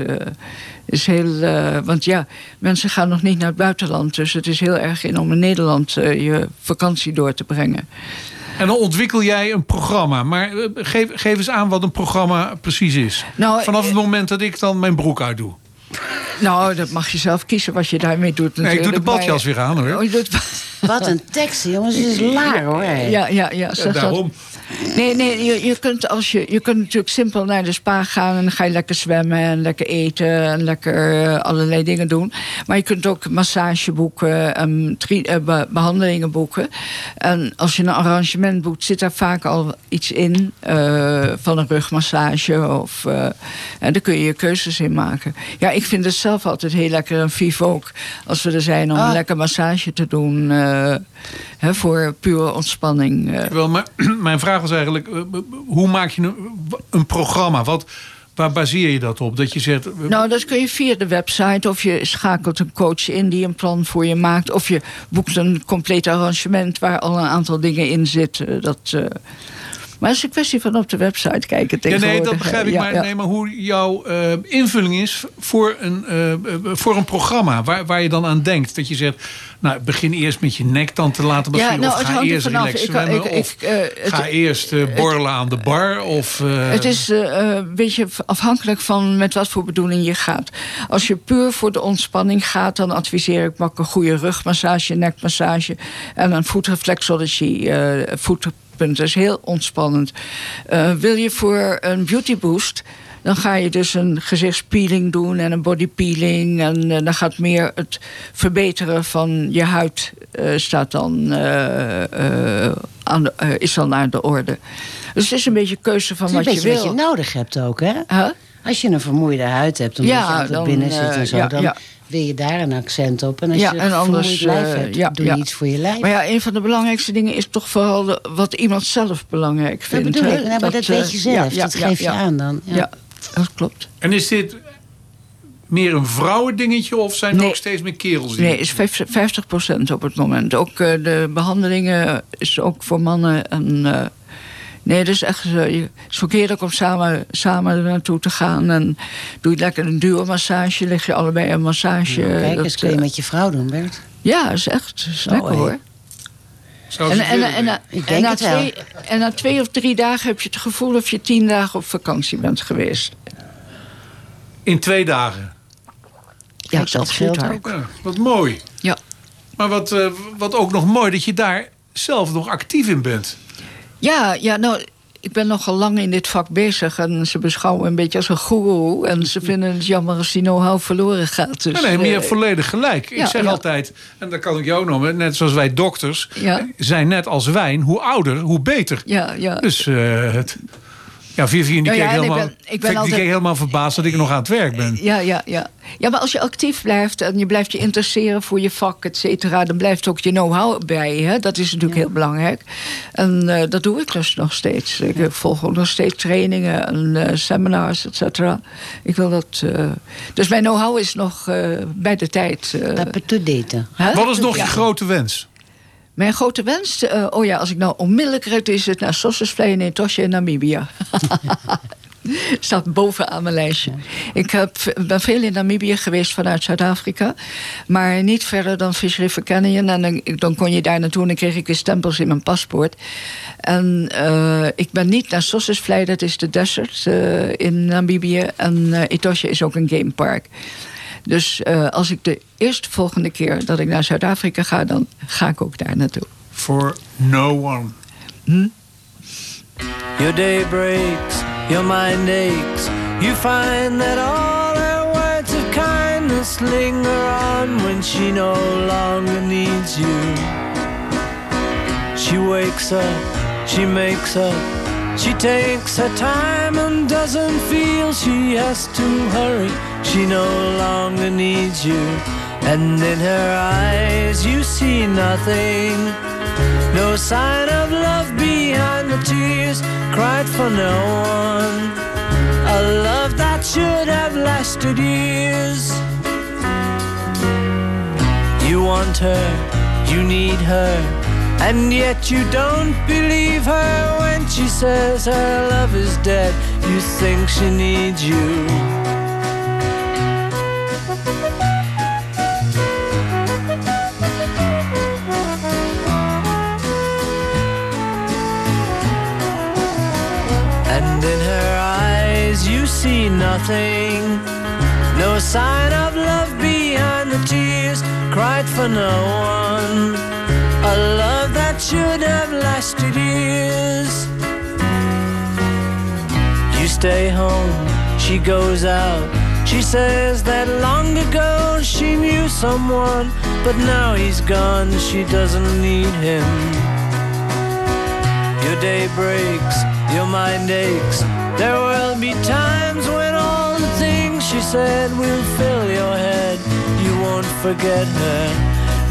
Is heel, want ja, mensen gaan nog niet naar het buitenland. Dus het is heel erg in om in Nederland je vakantie door te brengen. En dan ontwikkel jij een programma. Maar geef eens aan wat een programma precies is. Nou, vanaf het moment dat ik dan mijn broek uit doe. Nou, dat mag je zelf kiezen wat je daarmee doet. Nee, ik doe de badjas weer aan hoor. Wat een tekst, jongens. Het is laar hoor. Ja. Daarom. Dat. Nee, je kunt natuurlijk simpel naar de spa gaan. En dan ga je lekker zwemmen en lekker eten. En lekker allerlei dingen doen. Maar je kunt ook massage boeken. En behandelingen boeken. En als je een arrangement boekt, zit daar vaak al iets in. Van een rugmassage. Of, en daar kun je keuzes in maken. Ja, ik vind het zelf altijd heel lekker en vief ook. Als we er zijn om een lekker massage te doen. Voor pure ontspanning. Wel, maar mijn vraag was eigenlijk, hoe maak je een programma? Waar baseer je dat op? Dat je zegt. Nou, dat kun je via de website. Of je schakelt een coach in die een plan voor je maakt. Of je boekt een compleet arrangement waar al een aantal dingen in zitten. Maar het is een kwestie van op de website kijken tegenwoordig. Ja, nee, dat begrijp ik. Maar, nee, maar hoe jouw invulling is voor een programma. Waar je dan aan denkt. Dat je zegt, nou, begin eerst met je nek dan te laten beginnen. Ja, nou, of ga eerst relax zwemmen. Ga eerst borrelen aan de bar. Het is een beetje afhankelijk van met wat voor bedoeling je gaat. Als je puur voor de ontspanning gaat, dan adviseer ik een goede rugmassage, nekmassage en een voetreflexologie, dat is heel ontspannend. Wil je voor een beauty boost, dan ga je dus een gezichtspeeling doen en een bodypeeling. En dan gaat meer het verbeteren van je huid is dan aan de orde. Dus het is een beetje keuze van wat je wil. Het is een beetje wat je nodig hebt ook, hè? Huh? Als je een vermoeide huid hebt, omdat je altijd binnen zit en zo, dan wil je daar een accent op. En als je een vermoeid lijf hebt, doe je iets voor je lijf. Maar ja, een van de belangrijkste dingen is toch vooral wat iemand zelf belangrijk vindt. Dat bedoel ik, maar dat weet je zelf. Dat geef je aan dan. Ja, dat klopt. En is dit meer een vrouwendingetje of zijn er ook steeds meer kerels in? Nee, is 50% op het moment. Ook de behandelingen is ook voor mannen en... nee, dus echt, het is verkeerd om samen er naartoe te gaan. En doe je lekker een duo-massage, leg je allebei een massage. Nou, kijk, dat kun je met je vrouw doen, Bert. Ja, is echt lekker hoor. En na 2 of 3 dagen heb je het gevoel of je 10 dagen op vakantie bent geweest. In 2 dagen? Ja, dat scheelt ook. Ja, wat mooi. Ja. Maar wat ook nog mooi, dat je daar zelf nog actief in bent. Ja, nou, ik ben nogal lang in dit vak bezig. En ze beschouwen me een beetje als een goeroe. En ze vinden het jammer als die know-how verloren gaat. Dus, nee, meer volledig gelijk. Ja, ik zeg altijd, en dat kan ik jou noemen, net zoals wij dokters, zijn net als wijn. Hoe ouder, hoe beter. Ja. Dus Vivian, die keek helemaal verbaasd dat ik nog aan het werk ben. Ja. Ja, maar als je actief blijft en je blijft je interesseren voor je vak, et cetera, dan blijft ook je know-how bij. Hè? Dat is natuurlijk heel belangrijk. En dat doe ik dus nog steeds. Ik volg ook nog steeds trainingen en seminars, et cetera. Ik wil dat... dus mijn know-how is nog bij de tijd. Wat is nog je grote wens? Mijn grote wens? Als ik nou onmiddellijk red, is het naar Sossusvlei en Etosha in Namibië. Staat bovenaan mijn lijstje. Ik ben veel in Namibië geweest vanuit Zuid-Afrika. Maar niet verder dan Vijf Vliegen. En dan kon je daar naartoe en dan kreeg ik weer stempels in mijn paspoort. En ik ben niet naar Sossusvlei, dat is de desert in Namibië. En Etosha is ook een gamepark. Dus als ik de eerstvolgende keer dat ik naar Zuid-Afrika ga, dan ga ik ook daar naartoe. For no one. Your day breaks, your mind aches. You find that all her words of kindness linger on when she no longer needs you. She wakes up, she makes up, she takes her time and doesn't feel she has to hurry. She no longer needs you, and in her eyes you see nothing. No sign of love behind the tears cried for no one. A love that should have lasted years. You want her, you need her, and yet you don't believe her when she says her love is dead. You think she needs you. And in her eyes you see nothing. No sign of love behind the tears cried for no one. A love that should have lasted years. You stay home, she goes out. She says that long ago she knew someone, but now he's gone, she doesn't need him. Your day breaks, your mind aches. There will be times when all the things she said will fill your head. You won't forget her,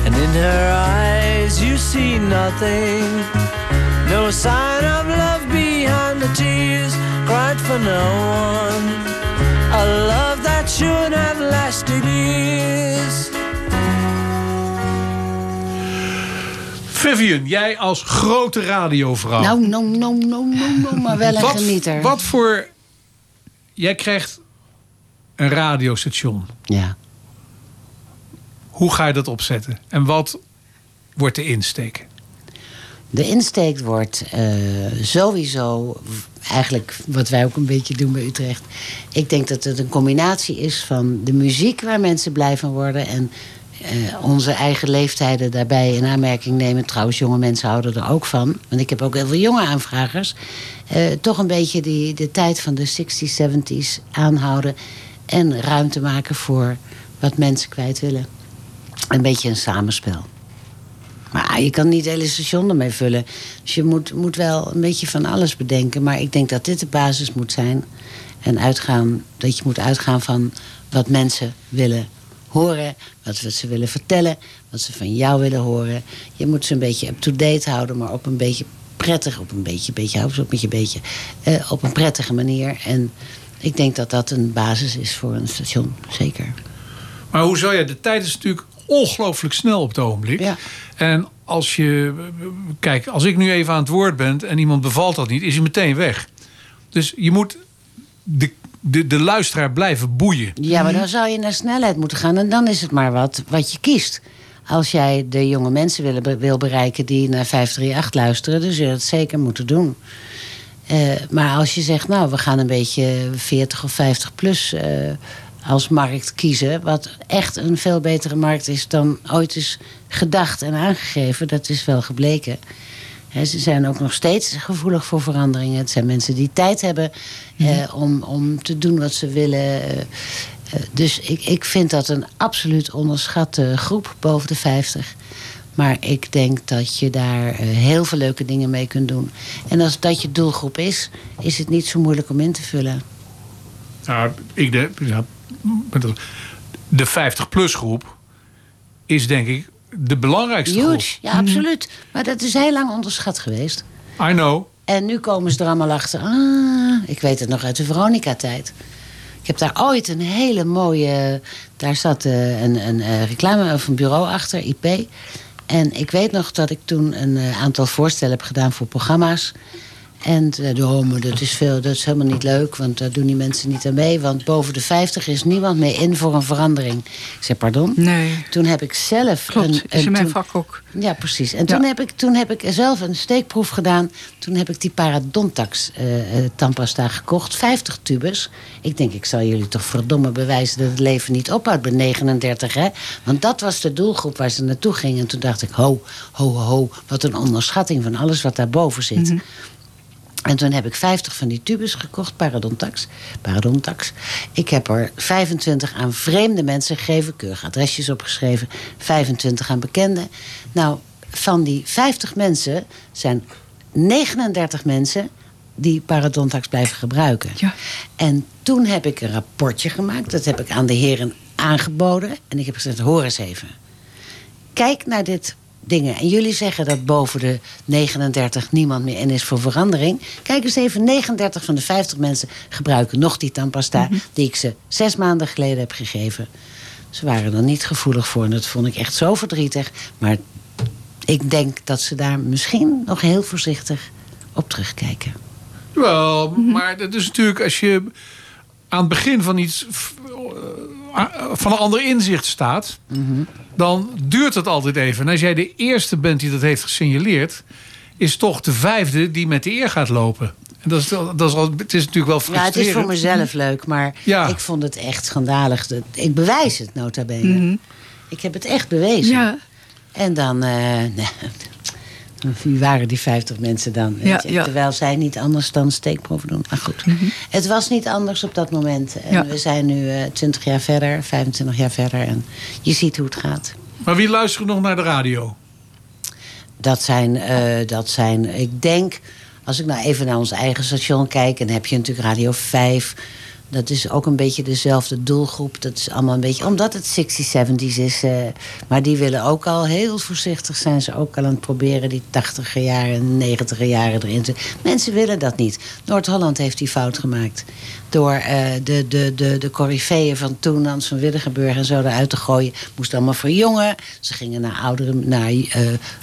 and in her eyes you see nothing. No sign of love behind the tears cried for no one. A love that should have lasted years. Vivian, jij als grote radiovrouw. Nou, maar wel een genieter. Wat voor... Jij krijgt een radiostation. Ja. Hoe ga je dat opzetten? En wat wordt de insteek? De insteek wordt sowieso... Eigenlijk wat wij ook een beetje doen bij Utrecht. Ik denk dat het een combinatie is van de muziek waar mensen blij van worden... en onze eigen leeftijden daarbij in aanmerking nemen. Trouwens, jonge mensen houden er ook van. Want ik heb ook heel veel jonge aanvragers. Toch een beetje de tijd van de 60's, 70's aanhouden... en ruimte maken voor wat mensen kwijt willen. Een beetje een samenspel. Maar je kan niet het hele station ermee vullen. Dus je moet wel een beetje van alles bedenken. Maar ik denk dat dit de basis moet zijn. En dat je moet uitgaan van wat mensen willen horen. Wat ze willen vertellen. Wat ze van jou willen horen. Je moet ze een beetje up-to-date houden. Maar op een beetje prettig. Op een beetje hou ze op met je beetje. Op een prettige manier. En ik denk dat dat een basis is voor een station. Zeker. Maar hoe zou je... De tijd is natuurlijk... ongelooflijk snel op het ogenblik. Ja. En als je... Kijk, als ik nu even aan het woord ben... en iemand bevalt dat niet, is hij meteen weg. Dus je moet de luisteraar blijven boeien. Ja, maar dan zou je naar snelheid moeten gaan... en dan is het maar wat je kiest. Als jij de jonge mensen wil bereiken... die naar 538 luisteren... dan zul je dat zeker moeten doen. Maar als je zegt... nou, we gaan een beetje 40 of 50 plus... als markt kiezen, wat echt een veel betere markt is... dan ooit is gedacht en aangegeven. Dat is wel gebleken. Ze zijn ook nog steeds gevoelig voor veranderingen. Het zijn mensen die tijd hebben om te doen wat ze willen. Dus ik vind dat een absoluut onderschatte groep boven de 50. Maar ik denk dat je daar heel veel leuke dingen mee kunt doen. En als dat je doelgroep is, is het niet zo moeilijk om in te vullen. Nou, ik denk... Ja. De 50-plus groep is denk ik de belangrijkste groep. Huge, ja, absoluut. Maar dat is heel lang onderschat geweest. I know. En nu komen ze er allemaal achter. Ah, ik weet het nog uit de Veronica-tijd. Ik heb daar ooit een hele mooie... Daar zat een reclame of een bureau achter, IP. En ik weet nog dat ik toen een aantal voorstellen heb gedaan voor programma's. En dat is helemaal niet leuk, want daar doen die mensen niet aan mee. Want boven de 50 is niemand meer in voor een verandering. Ik zei, pardon? Nee. Toen heb ik zelf... Klopt, is in mijn vak ook. Ja, precies. En toen heb ik zelf een steekproef gedaan. Toen heb ik die Paradontax tandpasta gekocht. 50 tubers. Ik denk, ik zal jullie toch verdomme bewijzen dat het leven niet ophoudt bij 39, hè? Want dat was de doelgroep waar ze naartoe gingen. En toen dacht ik, ho, wat een onderschatting van alles wat daarboven zit. Mm-hmm. En toen heb ik 50 van die tubes gekocht, Paradontax. Ik heb er 25 aan vreemde mensen gegeven, keurig adresjes opgeschreven. 25 aan bekenden. Nou, van die 50 mensen zijn 39 mensen die parodontax blijven gebruiken. Ja. En toen heb ik een rapportje gemaakt. Dat heb ik aan de heren aangeboden. En ik heb gezegd, hoor eens even. Kijk naar dit dingen. En jullie zeggen dat boven de 39 niemand meer in is voor verandering. Kijk eens even, 39 van de 50 mensen gebruiken nog die tandpasta... Mm-hmm. die ik ze 6 maanden geleden heb gegeven. Ze waren er niet gevoelig voor en dat vond ik echt zo verdrietig. Maar ik denk dat ze daar misschien nog heel voorzichtig op terugkijken. Wel, mm-hmm. maar dat is natuurlijk als je aan het begin van iets... van een ander inzicht staat... Mm-hmm. dan duurt het altijd even. En als jij de eerste bent die dat heeft gesignaleerd... is toch de 5e die met de eer gaat lopen. En het is natuurlijk wel frustrerend. Ja, het is voor mezelf leuk, maar ik vond het echt schandalig. Ik bewijs het nota bene. Mm-hmm. Ik heb het echt bewezen. Ja. En dan... wie waren die 50 mensen dan? Ja. Terwijl zij niet anders dan steekproeven doen. Maar goed, mm-hmm. het was niet anders op dat moment. En we zijn nu 20 jaar verder, 25 jaar verder. En je ziet hoe het gaat. Maar wie luistert nog naar de radio? Dat zijn ik denk... Als ik nou even naar ons eigen station kijk... dan heb je natuurlijk Radio 5. Dat is ook een beetje dezelfde doelgroep. Dat is allemaal een beetje... Omdat het 60's, 70's is. Maar die willen ook al heel voorzichtig zijn. Ze ook al aan het proberen die 80er jaren, 90er jaren erin te... Mensen willen dat niet. Noord-Holland heeft die fout gemaakt. Door de coryfeeën van toen, Nan van Wijk en zo eruit te gooien. Moest allemaal verjongen. Ze gingen naar oudere, naar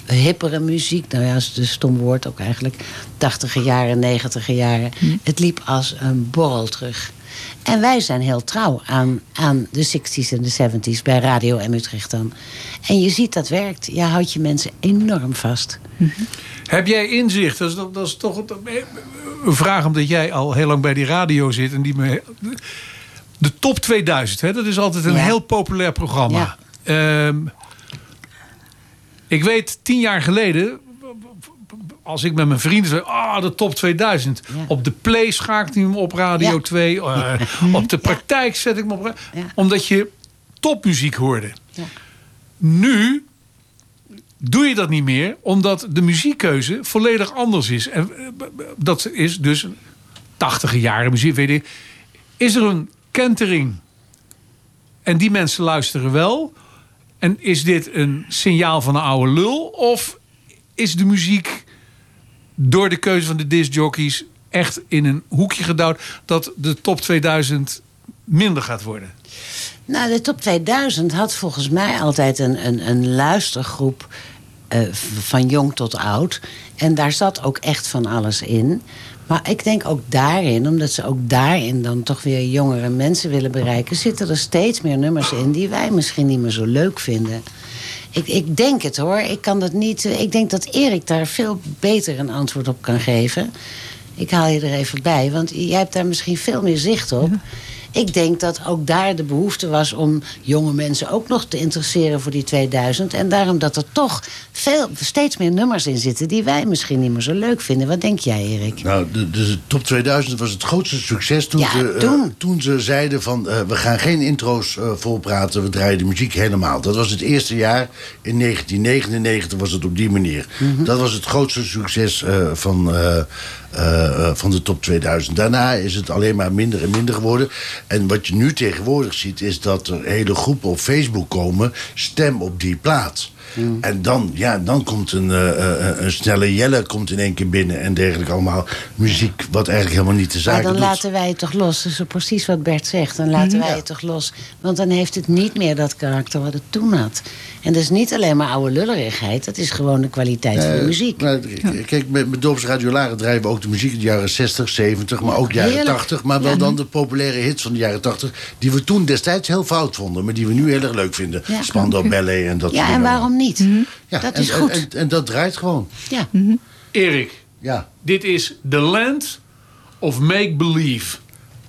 hippere muziek. Nou ja, dat is een stom woord ook eigenlijk. 80er jaren, 90er jaren. Hm. Het liep als een borrel terug. En wij zijn heel trouw aan de 60's en de 70's bij Radio M Utrecht dan. En je ziet dat werkt. Je houdt je mensen enorm vast. Heb jij inzicht? Dat is toch een vraag omdat jij al heel lang bij die radio zit. En de Top 2000, hè? Dat is altijd een heel populair programma. Ja. Ik weet 10 jaar geleden... Als ik met mijn vrienden zei, de Top 2000. Ja. Op de Play schaakt ik hem op Radio 2. Op de praktijk zet ik hem op. Ja. Omdat je topmuziek hoorde. Ja. Nu doe je dat niet meer. Omdat de muziekkeuze volledig anders is. En dat is dus 80e jaren muziek. Weet ik. Is er een kentering? En die mensen luisteren wel. En is dit een signaal van een oude lul? Of is de muziek... door de keuze van de discjockeys echt in een hoekje gedouwd... dat de Top 2000 minder gaat worden? Nou, de Top 2000 had volgens mij altijd een luistergroep... van jong tot oud. En daar zat ook echt van alles in. Maar ik denk ook daarin, omdat ze ook daarin... dan toch weer jongere mensen willen bereiken... zitten er steeds meer nummers in die wij misschien niet meer zo leuk vinden... Ik denk het hoor. Ik kan dat niet. Ik denk dat Erik daar veel beter een antwoord op kan geven. Ik haal je er even bij, want jij hebt daar misschien veel meer zicht op. Ja. Ik denk dat ook daar de behoefte was om jonge mensen ook nog te interesseren voor die 2000. En daarom dat er toch steeds meer nummers in zitten die wij misschien niet meer zo leuk vinden. Wat denk jij, Erik? Nou, de Top 2000 was het grootste succes toen ze zeiden van... we gaan geen intro's voorpraten, we draaien de muziek helemaal. Dat was het eerste jaar. In 1999 was het op die manier. Mm-hmm. Dat was het grootste succes van de Top 2000. Daarna is het alleen maar minder en minder geworden. En wat je nu tegenwoordig ziet... is dat er hele groepen op Facebook komen... stem op die plaat. Mm. En dan komt een snelle Jelle komt in één keer binnen... en dergelijke allemaal muziek wat eigenlijk helemaal niet de zaak doet. Maar dan laten wij het toch los. Dat is precies wat Bert zegt. Dan laten wij het toch los. Want dan heeft het niet meer dat karakter wat het toen had. En dat is niet alleen maar oude lullerigheid. Dat is gewoon de kwaliteit van de muziek. Maar, kijk, met Dorpsradio Laren draaien we ook de muziek... in de jaren 60, 70, maar ook jaren 80. Maar wel dan de populaire hits van de jaren 80... die we toen destijds heel fout vonden... maar die we nu heel erg leuk vinden. Ja. Spandau Ballet en dat soort dingen. Ja, en waarom niet? Mm-hmm. Ja, dat is goed. En dat draait gewoon. Ja. Mm-hmm. Erik, dit is The Land of Make Believe.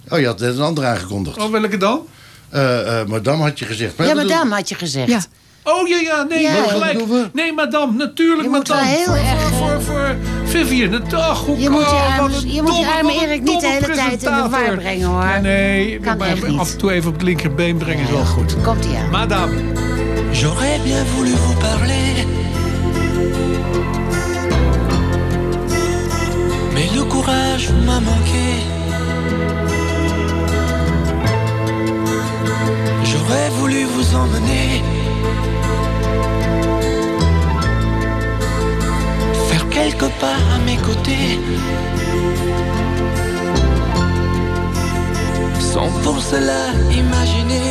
Oh, je had net een andere aangekondigd. Oh, welke dan? Madame had je gezegd. Maar ja, Madame had je gezegd. Ja. Oh ja, nee, gelijk. Nee, Madame, natuurlijk, je moet Madame. Heel erg voor Vivian. Je moet je arme Erik niet de hele tijd in de war brengen, hoor. Nee, kan maar echt niet. Af en toe even op het linkerbeen brengen is wel goed. Komt-ie aan. Madame. J'aurais bien voulu vous parler Mais le courage m'a manqué. J'aurais voulu vous emmener, faire quelques pas à mes côtés, sans pour cela imaginer,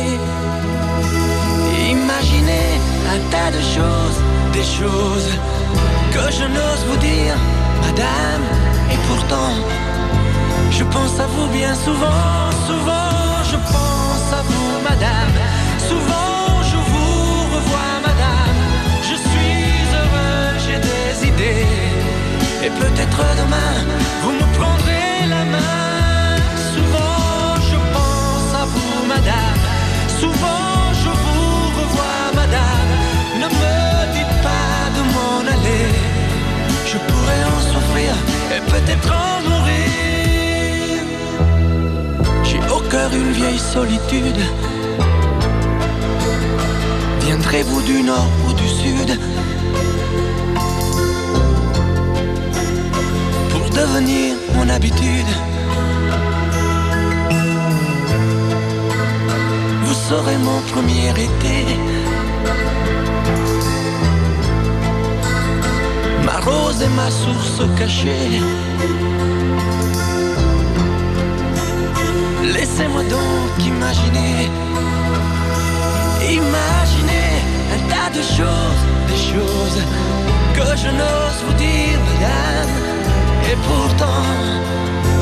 imaginer un tas de choses, des choses que je n'ose vous dire, madame. Et pourtant, je pense à vous bien souvent, souvent, je pense à vous, madame. Souvent, je vous revois, madame. Je suis heureux, j'ai des idées. Et peut-être demain, vous me prendrez la main. Souvent, je pense à vous, madame. Souvent, je vous revois, madame. Ne me dites pas de m'en aller. Je pourrais en souffrir et peut-être en mourir. J'ai au cœur une vieille solitude. Viendrez-vous du nord ou du sud pour devenir mon habitude? Vous serez mon premier été, ma rose et ma source cachée. Laissez-moi donc imaginer, imaginer un tas de choses, des choses que je n'ose vous dire, madame. Et pourtant,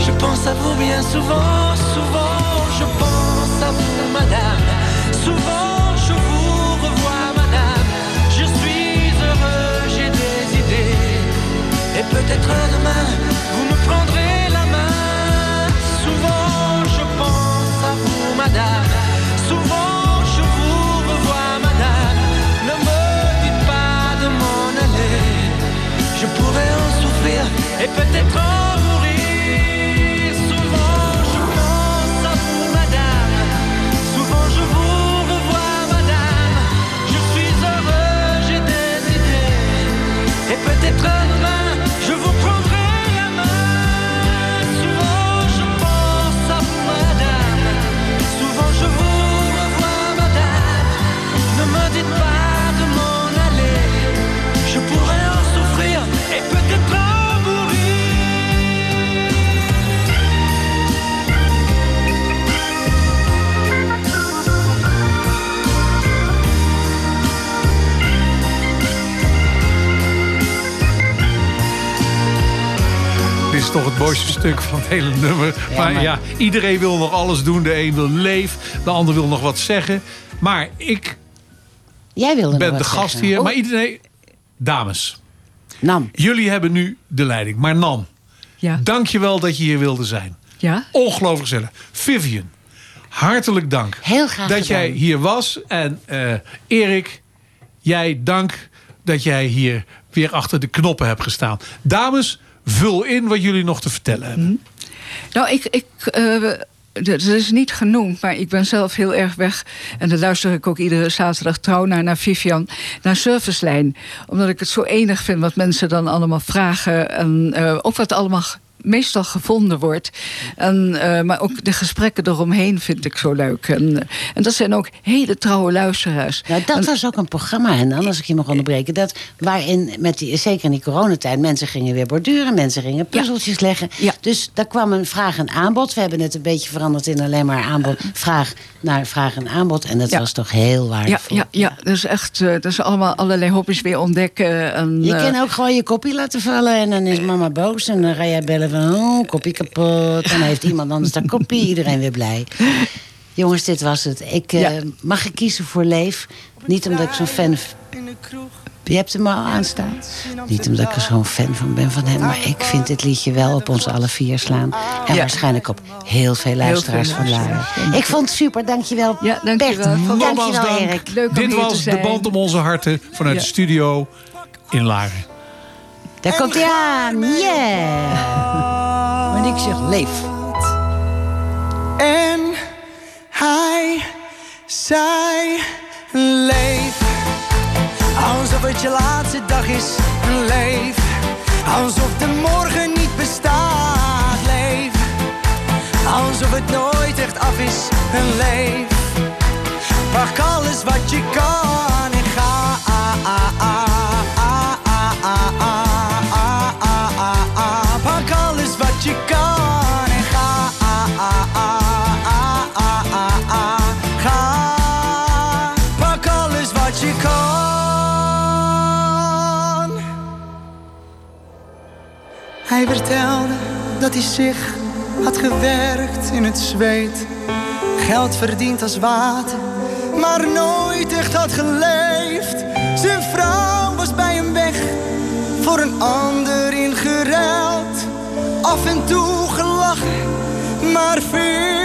je pense à vous bien souvent, souvent. Je pense à vous, madame. Souvent, je vous revois, madame. Je suis heureux, j'ai des idées. Et peut-être demain, vous me prendrez la main. Souvent, je pense à vous, madame. Souvent, je vous revois, madame. Ne me dites pas de m'en aller. Je pourrais en souffrir et peut-être en mourir. Souvent, je pense à vous, madame. Souvent, je vous revois, madame. Je suis heureux, j'ai des idées. Et peut-être demain, je vous prendrai la main. Souvent, je pense à vous, madame. Souvent, je vous revois, madame. Ne me dites pas de m'en aller. Je pourrais en souffrir et peut-être en is toch het mooiste stuk van het hele nummer. Ja, maar ja, iedereen wil nog alles doen. De een wil leef, de ander wil nog wat zeggen. Maar ik ben de gast zeggen. Hier. Oh. Maar iedereen... Dames. Nam. Jullie hebben nu de leiding. Maar Nam, dank je wel dat je hier wilde zijn. Ja. Ongelooflijk gezellig. Vivian, hartelijk dank. Heel graag dat gedaan. Jij hier was. En Erik, jij dank dat jij hier weer achter de knoppen hebt gestaan. Dames... Vul in wat jullie nog te vertellen hebben. Nou, dat is niet genoemd, maar ik ben zelf heel erg weg. En daar luister ik ook iedere zaterdag trouw naar Vivian, naar Servicelijn. Omdat ik het zo enig vind wat mensen dan allemaal vragen. En ook wat allemaal meestal gevonden wordt. En, maar ook de gesprekken eromheen vind ik zo leuk. En dat zijn ook hele trouwe luisteraars. Nou, dat was ook een programma, en als ik je mag onderbreken... Dat waarin, zeker in die coronatijd... mensen gingen weer borduren, mensen gingen puzzeltjes leggen. Ja. Dus daar kwam een vraag en aanbod. We hebben het een beetje veranderd in alleen maar aanbod, vraag naar vraag en aanbod. En dat was toch heel waardevol. Ja. Dat is echt dat is allemaal allerlei hobby's weer ontdekken. En, je kan ook gewoon je koppie laten vallen... en dan is mama boos en dan ga jij bellen... kopie kapot. Dan heeft iemand anders daar kopie. Iedereen weer blij. Jongens, dit was het. Mag ik kiezen voor Leef? Niet omdat ik zo'n fan... Je hebt hem al aanstaan. Niet omdat ik er zo'n fan van ben van hem. Maar ik vind dit liedje wel op ons alle vier slaan. En waarschijnlijk op heel veel luisteraars van Laren. Ik vond het super. Dankjewel, Bert. Dankjewel, Erik. Leuk dit was de band om onze harten vanuit de studio in Laren. Daar komt hij aan, yeah! Maar ik zeg leef. En hij zei leef. het je laatste dag is. Leef, alsof de morgen niet bestaat. Leef, alsof het nooit echt af is. Leef, pak alles wat je kan en ga. Pak alles wat je kan en ga. Pak alles wat je kan. Hij vertelde dat hij zich had gewerkt in het zweet. Geld verdiend als water, maar nooit echt had geleefd. Zijn vrouw was bij hem weg, voor een ander ingeruild. Af en toe gelachen, maar veel.